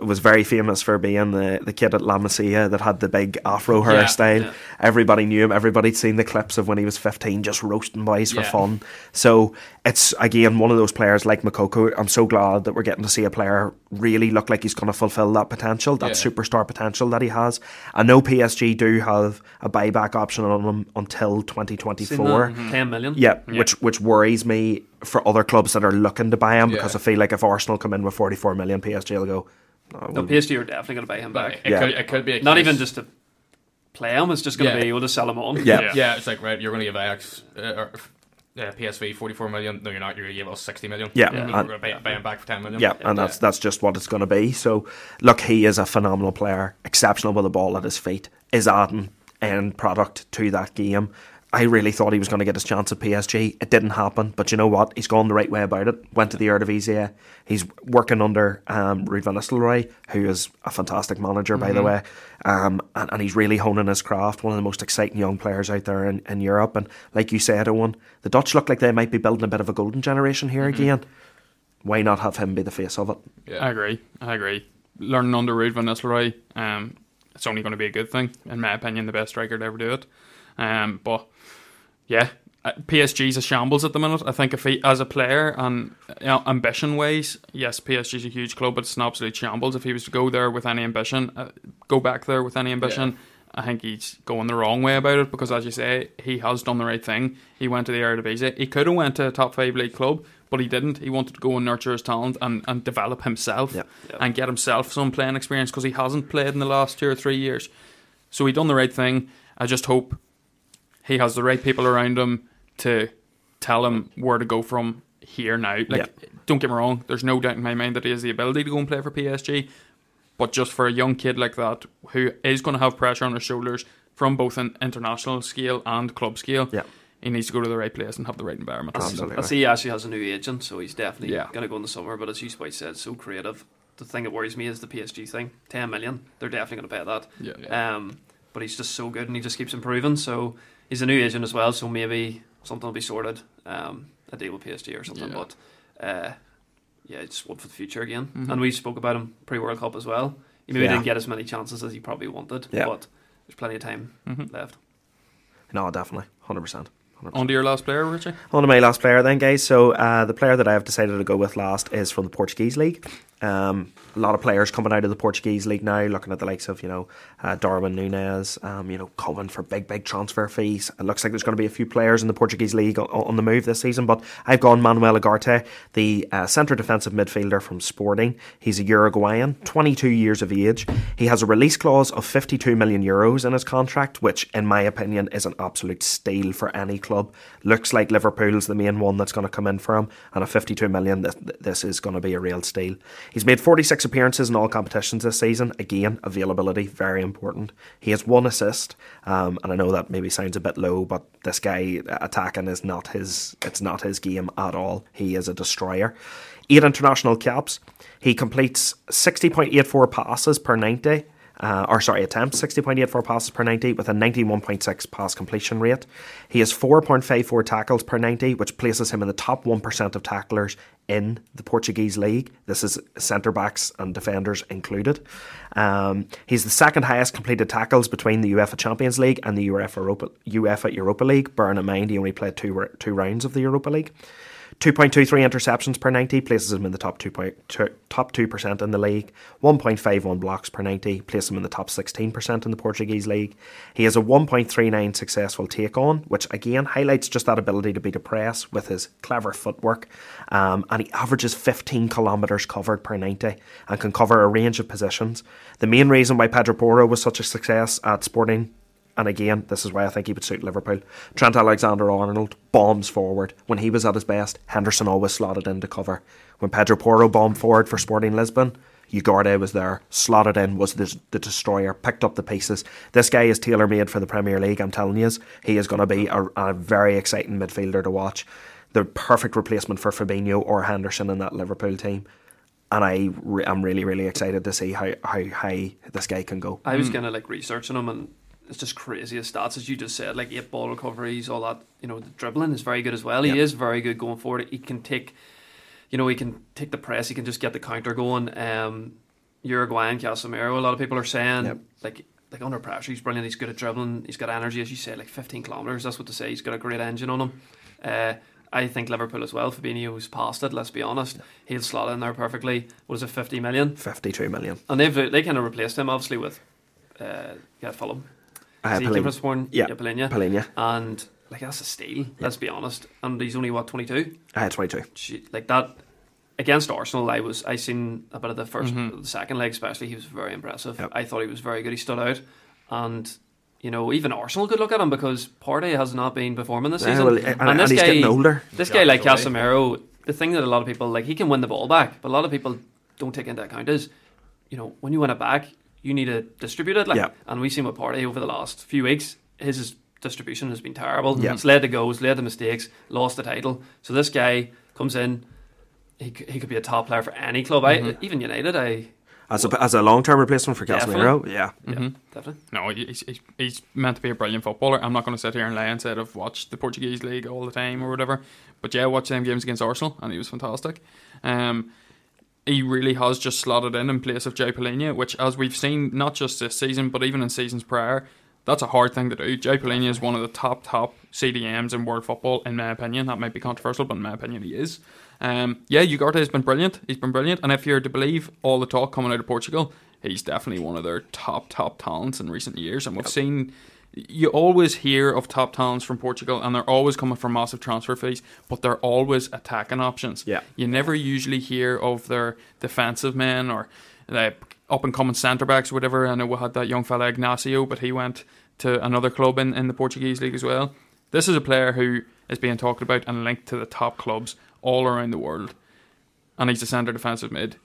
was very famous for being the kid at La Masia that had the big afro hairstyle. Yeah. Everybody knew him. Everybody'd seen the clips of when he was 15 just roasting boys for fun. So it's, again, one of those players like Moukoko. I'm so glad that we're getting to see a player really look like he's going to fulfil that potential, that superstar potential that he has. I know PSG do have a buyback option on him until 2024. $10 million. Yeah, which worries me for other clubs that are looking to buy him, because I feel like if Arsenal come in with 44 million, PSG will go, no, PSG are definitely going to buy him back. It could be a case. Not even just to play him, it's just going to be, we'll just sell him on. Yeah, it's like, right, you're going to give Ajax or PSV 44 million. No, you're not. You're going to give us 60 million. Yeah. We're going to buy him back for 10 million. Yeah, and that's just what it's going to be. So, look, he is a phenomenal player, exceptional with the ball at his feet, is adding end product to that game. I really thought he was going to get his chance at PSG. It didn't happen, but you know what? He's gone the right way about it. Went to the Eredivisie. He's working under Ruud van Nistelrooy, who is a fantastic manager, by the way. And he's really honing his craft. One of the most exciting young players out there in Europe. And like you said, Owen, the Dutch look like they might be building a bit of a golden generation here again. Why not have him be the face of it? Yeah. I agree. Learning under Ruud van Nistelrooy, it's only going to be a good thing. In my opinion, the best striker to ever do it. PSG's a shambles at the minute. I think if he, as a player and ambition wise, yes, PSG's a huge club, but it's an absolute shambles. If he was to go there with any ambition, I think he's going the wrong way about it, because as you say, he has done the right thing. He went to the Eredivisie. He could have went to a top 5 league club, but he didn't. He wanted to go and nurture his talent and develop himself and get himself some playing experience, because he hasn't played in the last 2 or 3 years. So he done the right thing. I just hope he has the right people around him to tell him where to go from here now. Don't get me wrong, there's no doubt in my mind that he has the ability to go and play for PSG, but just for a young kid like that, who is going to have pressure on his shoulders from both an international scale and club scale, he needs to go to the right place and have the right environment. Absolutely. I see he actually has a new agent, so he's definitely going to go in the summer, but as you boys said, so creative. The thing that worries me is the PSG thing. 10 million, they're definitely going to pay that. Yeah. But he's just so good and he just keeps improving, so... He's a new agent as well, so maybe something will be sorted, a deal with PSG or something. Yeah. But just one for the future again. Mm-hmm. And we spoke about him pre-World Cup as well. He maybe didn't get as many chances as he probably wanted, but there's plenty of time left. No, definitely, 100%. On to your last player, Richie? On to my last player then, guys. So the player that I have decided to go with last is from the Portuguese League. A lot of players coming out of the Portuguese League now, looking at the likes of, Darwin Nunes, coming for big transfer fees. It looks like there's going to be a few players in the Portuguese League on the move this season, but I've gone Manuel Ugarte, the centre defensive midfielder from Sporting. He's a Uruguayan, 22 years of age. He has a release clause of 52 million euros in his contract, which, in my opinion, is an absolute steal for any club. Looks like Liverpool's the main one that's going to come in for him, and at 52 million, this is going to be a real steal. He's made 46 appearances in all competitions this season. Again, availability, very important. He has one assist, and I know that maybe sounds a bit low, but this guy attacking is not his game at all. He is a destroyer. 8 international caps. He completes 60.84 passes per 90. Attempts, 60.84 passes per 90 with a 91.6 pass completion rate. He has 4.54 tackles per 90, which places him in the top 1% of tacklers in the Portuguese League. This is centre-backs and defenders included. He's the second highest completed tackles between the UEFA Champions League and the UEFA Europa League. Bearing in mind, he only played two rounds of the Europa League. 2.23 interceptions per 90 places him in the top 2% in the league. 1.51 blocks per 90 places him in the top 16% in the Portuguese league. He has a 1.39 successful take-on, which again highlights just that ability to beat a press with his clever footwork. And he averages 15 kilometres covered per 90 and can cover a range of positions. The main reason why Pedro Porro was such a success at Sporting, and again, this is why I think he would suit Liverpool. Trent Alexander-Arnold bombs forward. When he was at his best, Henderson always slotted into cover. When Pedro Porro bombed forward for Sporting Lisbon, Ugarte was there, slotted in, was the destroyer, picked up the pieces. This guy is tailor-made for the Premier League, I'm telling you. He is going to be a very exciting midfielder to watch. The perfect replacement for Fabinho or Henderson in that Liverpool team. And I'm really, really excited to see how high this guy can go. I was kind of like researching him, and it's just crazy his stats, as you just said, like 8 ball recoveries, all that. You know, the dribbling is very good as well. He is very good going forward. He can take, you know, he can take the press. He can just get the counter going. Uruguayan Casemiro, a lot of people are saying like under pressure, he's brilliant. He's good at dribbling. He's got energy, as you said, like 15 kilometers. That's what they say. He's got a great engine on him. I think Liverpool as well. Fabinho's past it, let's be honest. He'll slot in there perfectly. What is it, 50 million? 52 million. And they kind of replaced him, obviously, with Fulham. Polina. And like that's a steal, let's be honest. And he's only, what, 22? 22. Like that, against Arsenal, I seen a bit of the first, the second leg especially. He was very impressive. Yep. I thought he was very good. He stood out. And you know, even Arsenal could look at him because Partey has not been performing this season. Well, and he's getting older. This guy, like Casemiro, the thing that a lot of people like, he can win the ball back, but a lot of people don't take into account is, you know, when you win it back, you need to distribute it. And we've seen with Partey over the last few weeks, his distribution has been terrible. He's led the goals, led the mistakes, lost the title. So this guy comes in, he could be a top player for any club. Even United, As a long-term replacement for Casemiro, definitely. No, he's meant to be a brilliant footballer. I'm not going to sit here and lie and say I've watched the Portuguese league all the time or whatever, but I watched them games against Arsenal and he was fantastic. He really has just slotted in place of João Palhinha, which, as we've seen, not just this season but even in seasons prior, that's a hard thing to do. João Palhinha is one of the top CDMs in world football, in my opinion. That might be controversial, but in my opinion, he is. Ugarte has been brilliant. He's been brilliant. And if you're to believe all the talk coming out of Portugal, he's definitely one of their top talents in recent years. And we've seen, you always hear of top talents from Portugal and they're always coming from massive transfer fees, but they're always attacking options. Yeah. You never usually hear of their defensive men or the up-and-coming centre-backs or whatever. I know we had that young fella Ignacio, but he went to another club in the Portuguese league as well. This is a player who is being talked about and linked to the top clubs all around the world, and he's a centre defensive mid.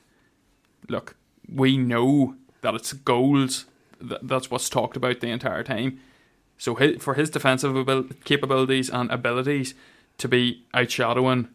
Look, we know that it's goals, that's what's talked about the entire time. So for his defensive capabilities and abilities to be outshadowing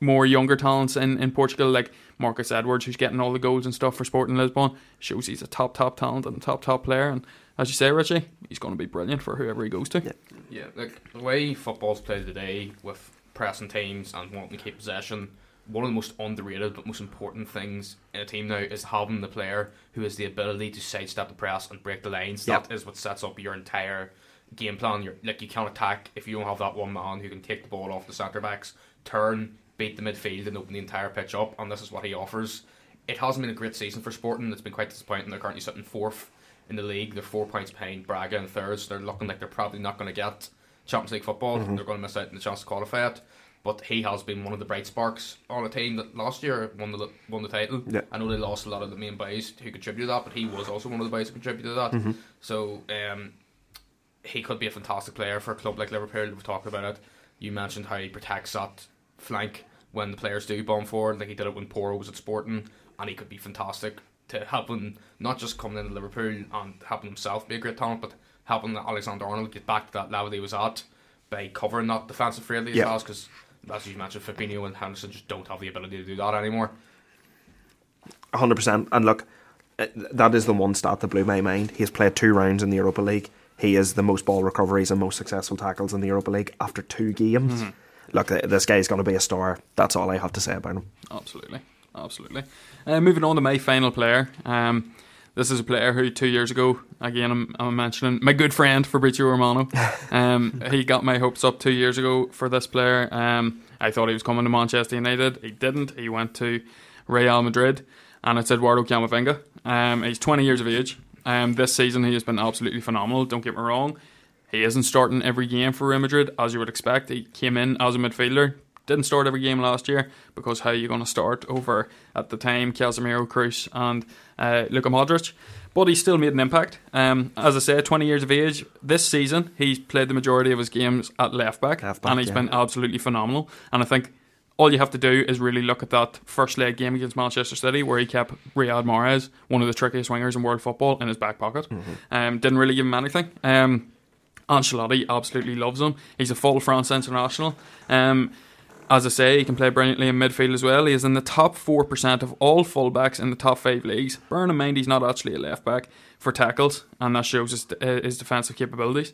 more younger talents in Portugal, like Marcus Edwards, who's getting all the goals and stuff for Sporting Lisbon, shows he's a top talent and a top player. And as you say, Richie, he's going to be brilliant for whoever he goes to. Yeah, like the way football's played today with pressing teams and wanting to keep possession, one of the most underrated but most important things in a team now is having the player who has the ability to sidestep the press and break the lines. That is what sets up your entire game plan. You can't attack if you don't have that one man who can take the ball off the centre backs, turn, beat the midfield and open the entire pitch up, and this is what he offers. It hasn't been a great season for Sporting. It's been quite disappointing. They're currently sitting 4th in the league. They're 4 points behind Braga in 3rd, so they're looking like they're probably not going to get Champions League football. They're going to miss out on the chance to qualify it, but he has been one of the bright sparks on a team that last year won the title. I know they lost a lot of the main boys who contributed to that, but he was also one of the boys who contributed to that. So he could be a fantastic player for a club like Liverpool. We've talked about it. You mentioned how he protects that flank when the players do bomb forward, like he did it when Porro was at Sporting, and he could be fantastic to help him not just coming into Liverpool and helping himself be a great talent, but helping Alexander-Arnold get back to that level he was at by covering that defensive freely as well, because as you mentioned, Fabinho and Henderson just don't have the ability to do that anymore. 100%. And look, that is the one stat that blew my mind. He has played 2 rounds in the Europa League. He is the most ball recoveries and most successful tackles in the Europa League after 2 games. Look, this guy's going to be a star. That's all I have to say about him. Absolutely. Moving on to my final player. This is a player who 2 years ago, again, I'm mentioning my good friend Fabrizio Romano. He got my hopes up 2 years ago for this player. I thought he was coming to Manchester United. He didn't. He went to Real Madrid, and it's Eduardo Camavinga. He's 20 years of age. This season he has been absolutely phenomenal. Don't get me wrong. He isn't starting every game for Real Madrid, as you would expect. He came in as a midfielder. Didn't start every game last year, because how are you going to start over, at the time, Casemiro, Kroos and Luka Modric? But he still made an impact. As I said, 20 years of age. This season, he's played the majority of his games at left-back and he's been absolutely phenomenal. And I think all you have to do is really look at that first leg game against Manchester City, where he kept Riyad Mahrez, one of the trickiest wingers in world football, in his back pocket. Didn't really give him anything. Ancelotti absolutely loves him. He's a full France international. As I say, he can play brilliantly in midfield as well. He is in the top 4% of all fullbacks in the top 5 leagues. Bearing in mind, he's not actually a left-back for tackles, and that shows his defensive capabilities.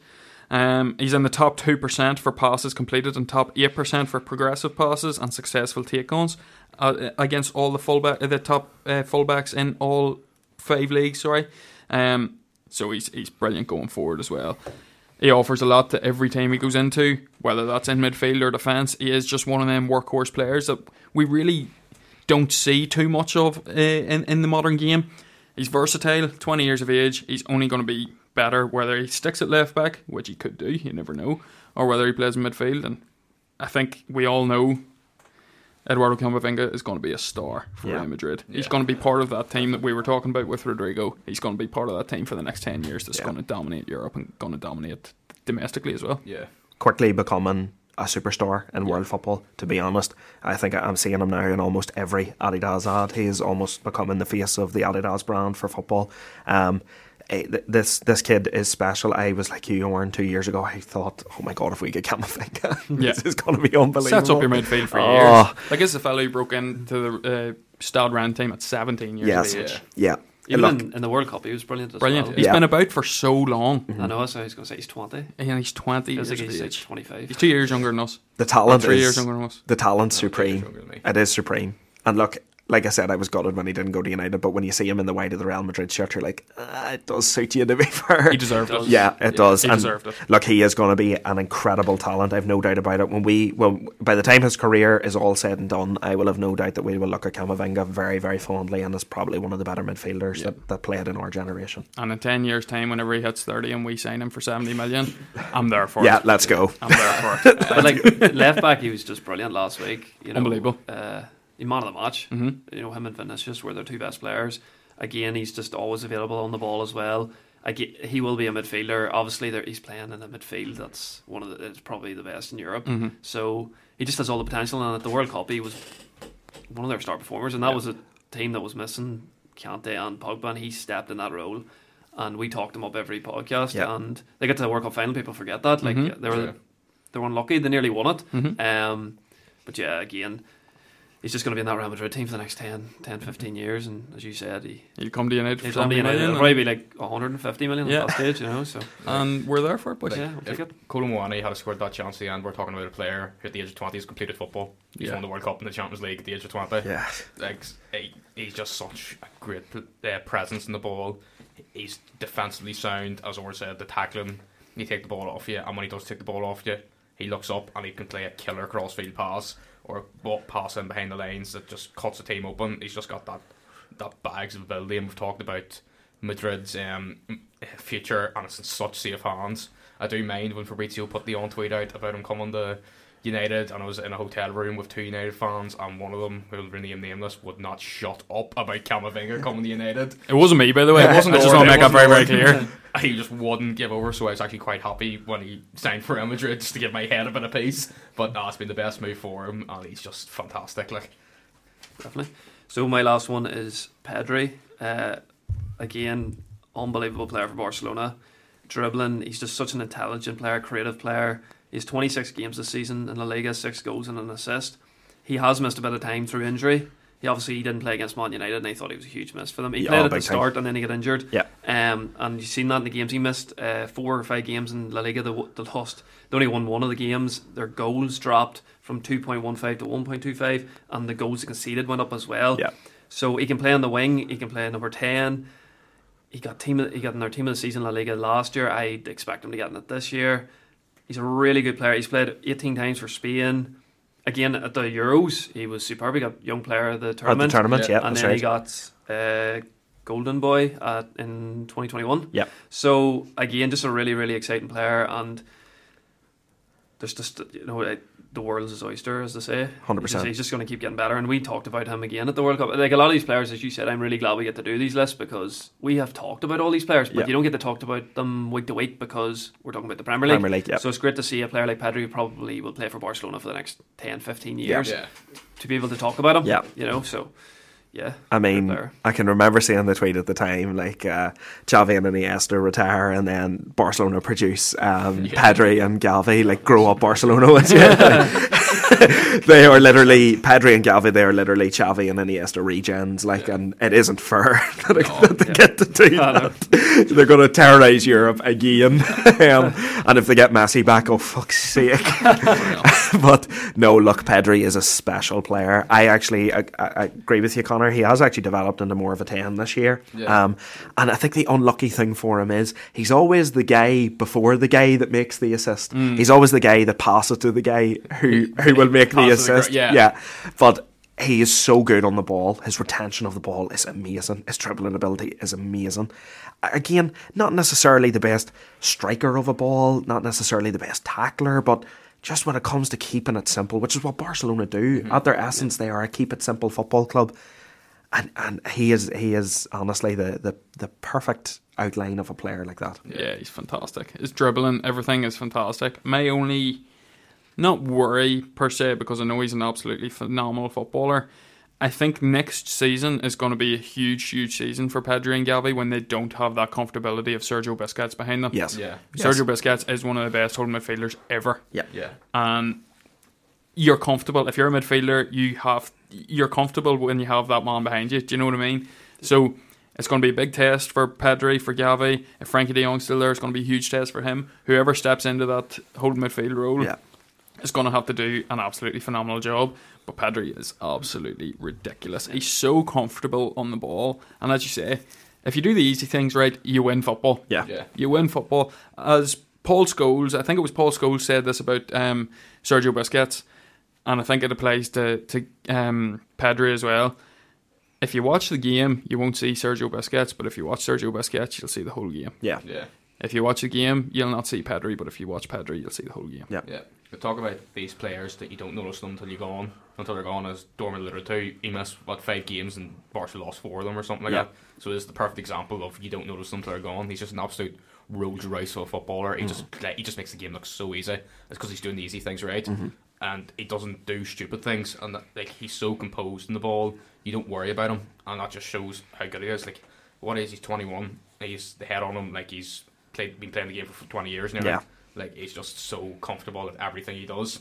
He's in the top 2% for passes completed and top 8% for progressive passes and successful take-ons against all the top fullbacks in all 5 leagues. So he's brilliant going forward as well. He offers a lot to every team he goes into, whether that's in midfield or defence. He is just one of them workhorse players that we really don't see too much of in the modern game. He's versatile, 20 years of age. He's only going to be better whether he sticks at left back, which he could do, you never know, or whether he plays in midfield. And I think we all know Eduardo Camavinga is going to be a star for Real Madrid. Yeah. He's going to be part of that team that we were talking about with Rodrigo. He's going to be part of that team for the next 10 years that's going to dominate Europe and going to dominate domestically as well. Yeah, quickly becoming a superstar in world football, to be honest. I think I'm seeing him now in almost every Adidas ad. He is almost becoming the face of the Adidas brand for football. This kid is special. I was like you, Oren, 2 years ago. I thought, oh my God, if we get Camavinga, this is going to be unbelievable. Sets up your midfield for years. Like, it's the fellow who broke into the Stade Rennes team at 17 years of age. Yeah. Even in the World Cup, he was brilliant as well. He's been about for so long. I know, so he's going to say he's 20. And he's 20 years of age. 25. He's 2 years younger than us. The talent 3 years younger than us. The talent's supreme. It is supreme. And look, like I said, I was gutted when he didn't go to United, but when you see him in the white of the Real Madrid shirt, you're like, it does suit you, to be fair. He deserved it. Yeah, it does. He deserved it. Look, he is going to be an incredible talent. I've no doubt about it. When by the time his career is all said and done, I will have no doubt that we will look at Camavinga very, very fondly, and is probably one of the better midfielders that played in our generation. And in 10 years' time, whenever he hits 30 and we sign him for 70 million, I'm there for it. Yeah, let's go. I'm there for it. But like, left back, he was just brilliant last week. You know, unbelievable. He's man of the match. Mm-hmm. You know, him and Vinicius were their two best players. Again, he's just always available on the ball as well. He will be a midfielder. Obviously, he's playing in a midfield that's it's probably the best in Europe. Mm-hmm. So he just has all the potential. And at the World Cup, he was one of their star performers, and that was a team that was missing Kante and Pogba, and he stepped in that role. And we talked him up every podcast. Yeah. And they got to the World Cup final. People forget that. Like they were unlucky. They nearly won it. Mm-hmm. Again, he's just going to be in that Real Madrid team for the next 10-15 years, and as you said, he'll come to United for 70 million. It'll probably be like 150 million at that stage, you know. So we're there for it, but we'll take it. Kolo Muani had scored that chance at the end. We're talking about a player who at the age of 20 has completed football. He's won the World Cup and the Champions League at the age of 20. Yeah, like he's just such a great presence in the ball. He's defensively sound, as Owen said. The tackling, he take the ball off you, and when he does take the ball off you, he looks up and he can play a killer crossfield pass. Or what pass in behind the lines that just cuts the team open. He's just got that bags of ability, and we've talked about Madrid's future, and it's in such safe hands. I do mind when Fabrizio put the on tweet out about him coming to United, and I was in a hotel room with two United fans, and one of them, who will remain nameless, would not shut up about Camavinga coming to United. It wasn't me, by the way. It wasn't. I just want to make that very, very clear. He just wouldn't give over, so I was actually quite happy when he signed for Real Madrid, just to give my head a bit of peace. But it's been the best move for him, and he's just fantastic. Like, definitely. So my last one is Pedri. Again, unbelievable player for Barcelona. Dribbling, he's just such an intelligent player, creative player. He's 26 games this season in La Liga, 6 goals and an assist. He has missed a bit of time through injury. He didn't play against Man United, and I thought he was a huge miss for them. He played at the start and then he got injured. Yeah. And you've seen that in the games. He missed 4 or 5 games in La Liga. They lost. They only won one of the games. Their goals dropped from 2.15 to 1.25, and the goals conceded went up as well. Yeah. So he can play on the wing. He can play number 10. He got in their team of the season La Liga last year. I'd expect him to get in it this year. He's a really good player. He's played 18 times for Spain. Again, at the Euros, he was superb. He got young player of the tournament. At the tournament, yeah. And then he got Golden Boy in 2021. Yeah. So, again, just a really, really exciting player. And there's just, you know, the world's his oyster, as they say. 100%. He's just going to keep getting better. And we talked about him again at the World Cup. Like, a lot of these players, as you said, I'm really glad we get to do these lists, because we have talked about all these players, but you don't get to talk about them week to week because we're talking about the Premier League. So it's great to see a player like Pedri, who probably will play for Barcelona for the next 10-15 years, to be able to talk about him. Yeah. You know, so... Yeah, I mean, I can remember seeing the tweet at the time, like Xavi and Iniesta retire, and then Barcelona produce Pedri and Gavi, like grow up Barcelona. They are literally Pedri and Gavi. They are literally Xavi and Iniesta regens. Like, yeah. And it isn't fair that they get to do that. They're going to terrorise Europe again. And if they get Messi back, oh fuck's sake! But no, look, Pedri is a special player. I agree with you, Connor. He has actually developed into more of a 10 this year. Yeah. And I think the unlucky thing for him is he's always the guy before the guy that makes the assist. Mm. He's always the guy that passes to the guy who will make the assist. But he is so good on the ball. His retention of the ball is amazing. His dribbling ability is amazing. Again, not necessarily the best striker of a ball, not necessarily the best tackler, but just when it comes to keeping it simple, which is what Barcelona do. Mm-hmm. At their essence, they are a keep it simple football club. And he is honestly the perfect outline of a player like that. Yeah, he's fantastic. His dribbling, everything is fantastic. My only, not worry per se, because I know he's an absolutely phenomenal footballer. I think next season is going to be a huge, huge season for Pedri and Gavi when they don't have that comfortability of Sergio Busquets behind them. Yes. Yeah. Sergio Busquets is one of the best holding midfielders ever. Yeah. Yeah. And you're comfortable. If you're a midfielder, you're comfortable when you have that man behind you. Do you know what I mean? So it's going to be a big test for Pedri, for Gavi. If Frankie de Jong's still there, it's going to be a huge test for him. Whoever steps into that holding midfield role is going to have to do an absolutely phenomenal job. But Pedri is absolutely ridiculous. He's so comfortable on the ball. And as you say, if you do the easy things right, you win football. Yeah. Yeah. You win football. As Paul Scholes, I think it was Paul Scholes, said this about Sergio Busquets. And I think it applies to Pedri as well. If you watch the game, you won't see Sergio Busquets, but if you watch Sergio Busquets, you'll see the whole game. Yeah. Yeah. If you watch the game, you'll not see Pedri, but if you watch Pedri, you'll see the whole game. Yeah. Yeah. We talk about these players that you don't notice them until they're gone. As Dortmund Liverpool, he missed 5 games and Barca lost 4 of them or something like that. So it's the perfect example of you don't notice them until they're gone. He's just an absolute road race of a footballer. He just makes the game look so easy. It's because he's doing the easy things right. Mm-hmm. And he doesn't do stupid things, and he's so composed in the ball, you don't worry about him, and that just shows how good he is. Like, what is he? 21. He's the head on him, like he's been playing the game for 20 years now. Yeah. Like, he's just so comfortable at everything he does.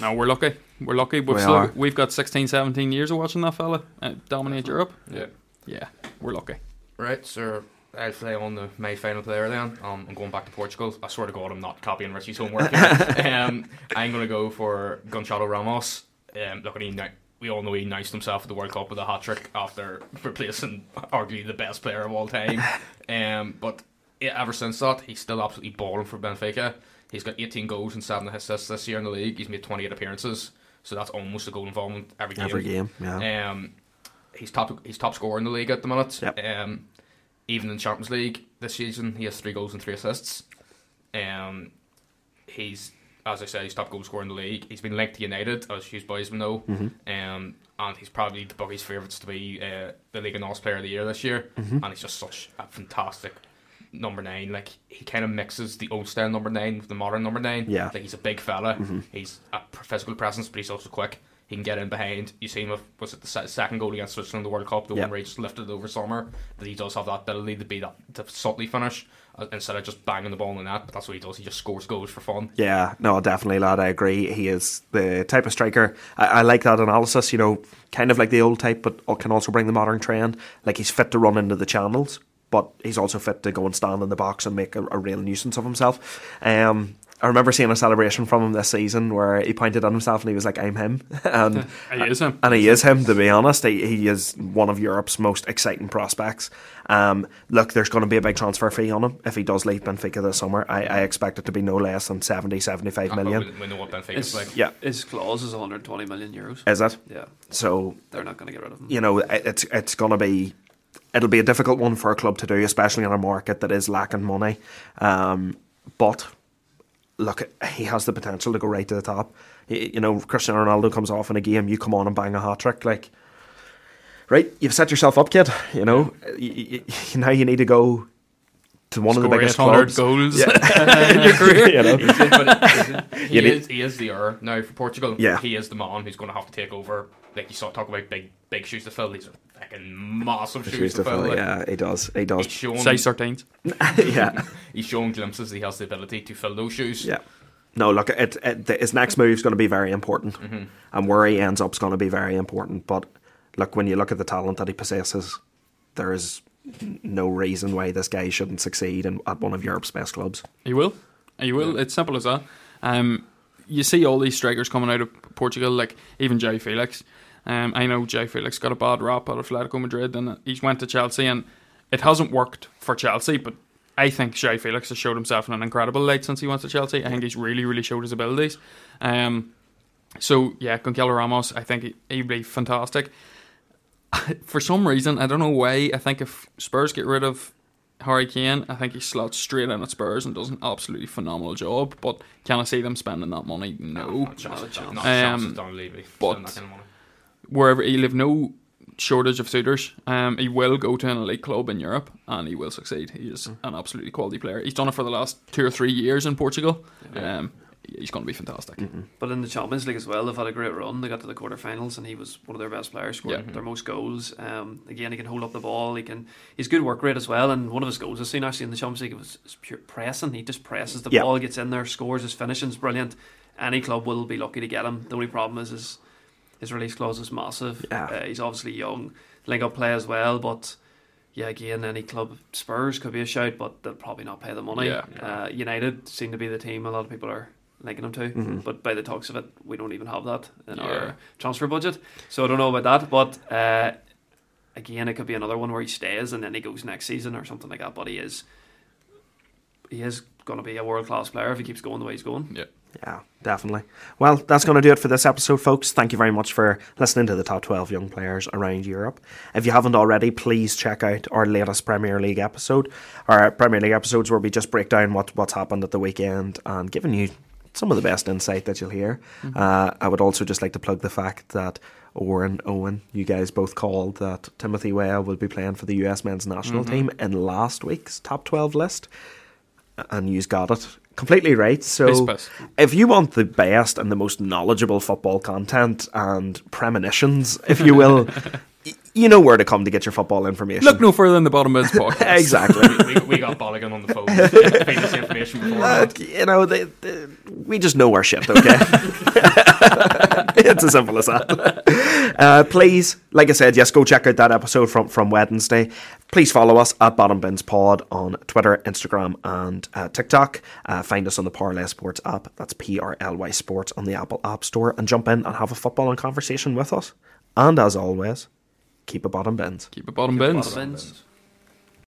Now we're lucky. We're lucky. We've got 16, 17 years of watching that fella dominate Europe. Yeah, yeah, we're lucky. Right, sir. I'll play on my final player then. I'm going back to Portugal. I swear to God, I'm not copying Richie's homework. I'm going to go for Gonçalo Ramos. We all know he announced himself at the World Cup with a hat-trick after replacing arguably the best player of all time. But ever since that, he's still absolutely balling for Benfica. He's got 18 goals and 7 assists this year in the league. He's made 28 appearances, so that's almost a goal involvement every game. Every game, yeah. He's top scorer in the league at the minute. Yep. Even in Champions League this season, he has 3 goals and 3 assists. He's, as I said, he's top goal scorer in the league. He's been linked to United, as Hughes boys will know. Mm-hmm. And he's probably the buggy's favourites to be the Liga NOS Player of the Year this year. Mm-hmm. And he's just such a fantastic number 9. Like, he kind of mixes the old style number 9 with the modern number 9. Yeah. Like, he's a big fella. Mm-hmm. He's a physical presence, but he's also quick. He can get in behind. You see him with, was it the second goal against Switzerland in the World Cup, the one where he just lifted it over summer, that he does have that ability to be that to subtly finish instead of just banging the ball in the net. But that's what he does. He just scores goals for fun. Yeah, no, definitely, lad. I agree. He is the type of striker. I like that analysis, kind of like the old type, but can also bring the modern trend. Like, he's fit to run into the channels, but he's also fit to go and stand in the box and make a real nuisance of himself. I remember seeing a celebration from him this season where he pointed at himself and he was like, I'm him. And he is him. And he is him, to be honest. He is one of Europe's most exciting prospects. Look, there's going to be a big transfer fee on him if he does leave Benfica this summer. I expect it to be no less than 75 million. We know what Benfica's like. Yeah. His clause is 120 million euros. Is it? Yeah. So they're not going to get rid of him. It's going to be... It'll be a difficult one for a club to do, especially in a market that is lacking money. But... Look, he has the potential to go right to the top. Cristiano Ronaldo comes off in a game, you come on and bang a hat-trick. Like, right, you've set yourself up, kid. Now you need to go to one of the biggest clubs. Goals in your career. He is the heir now for Portugal. Yeah. He is the man who's going to have to take over. Like, you saw talk about big shoes to fill. These are fucking massive shoes to fill. Yeah, he does. He's shown, size 13s. Yeah. He's shown glimpses he has the ability to fill those shoes. Yeah. No, look, his next move is going to be very important, mm-hmm. and where he ends up is going to be very important. But look, when you look at the talent that he possesses, there is no reason why this guy shouldn't succeed at one of Europe's best clubs. He will. He will. Yeah. It's simple as that. You see all these strikers coming out of Portugal, like even João Felix. I know João Felix got a bad rap at Atletico Madrid, and he went to Chelsea, and it hasn't worked for Chelsea, but I think João Felix has showed himself in an incredible light since he went to Chelsea. I think he's really, really showed his abilities. So, yeah, Gonçalo Ramos, I think he'd be fantastic. For some reason, I don't know why, I think if Spurs get rid of Harry Kane, I think he slots straight in at Spurs and does an absolutely phenomenal job. But can I see them spending that money? No. Not a chance. Not a chance with Don Levy. But that kind of money. Wherever he'll have no shortage of suitors. He will go to an elite club in Europe and he will succeed. He is an absolutely quality player. He's done it for the last 2 or 3 years in Portugal. Yeah. He's going to be fantastic. Mm-hmm. But in the Champions League as well, they've had a great run. They got to the quarterfinals and he was one of their best players, scored their most goals. Again, he can hold up the ball. He's good work rate as well. And one of his goals I've seen actually in the Champions League was pure pressing. He just presses the ball, gets in there, scores. His finishing's brilliant. Any club will be lucky to get him. The only problem is his release clause is massive. Yeah. He's obviously young. Link-up play as well, but yeah, again, any club, Spurs could be a shout, but they'll probably not pay the money. Yeah. United seem to be the team a lot of people are linking him to, but by the talks of it, we don't even have that in our transfer budget. So I don't know about that, but again, it could be another one where he stays and then he goes next season or something like that, but he is going to be a world-class player if he keeps going the way he's going. Yeah. Yeah, definitely. Well, that's going to do it for this episode, folks. Thank you very much for listening to the top 12 young players around Europe. If you haven't already, please check out our latest Premier League episode. Our Premier League episodes where we just break down what's happened at the weekend and giving you some of the best insight that you'll hear. I would also just like to plug the fact that Owen, you guys both called that Timothy Weah will be playing for the US men's national team in last week's top 12 list. And you've got it completely right. So if you want the best and the most knowledgeable football content and premonitions, if you will, you know where to come to get your football information. Look no further than the Bottom Bits podcast. Exactly. we got Bolligan on the phone. This information before we just know our shit, okay? It's as simple as that. Please, like I said, yes, go check out that episode from Wednesday. Please follow us at Bottom Bins Pod on Twitter, Instagram and TikTok. Find us on the Parlay Sports app. That's PRLY Sports on the Apple App Store. And jump in and have a football and conversation with us. And as always, keep a bottom bend. Keep a bottom bend.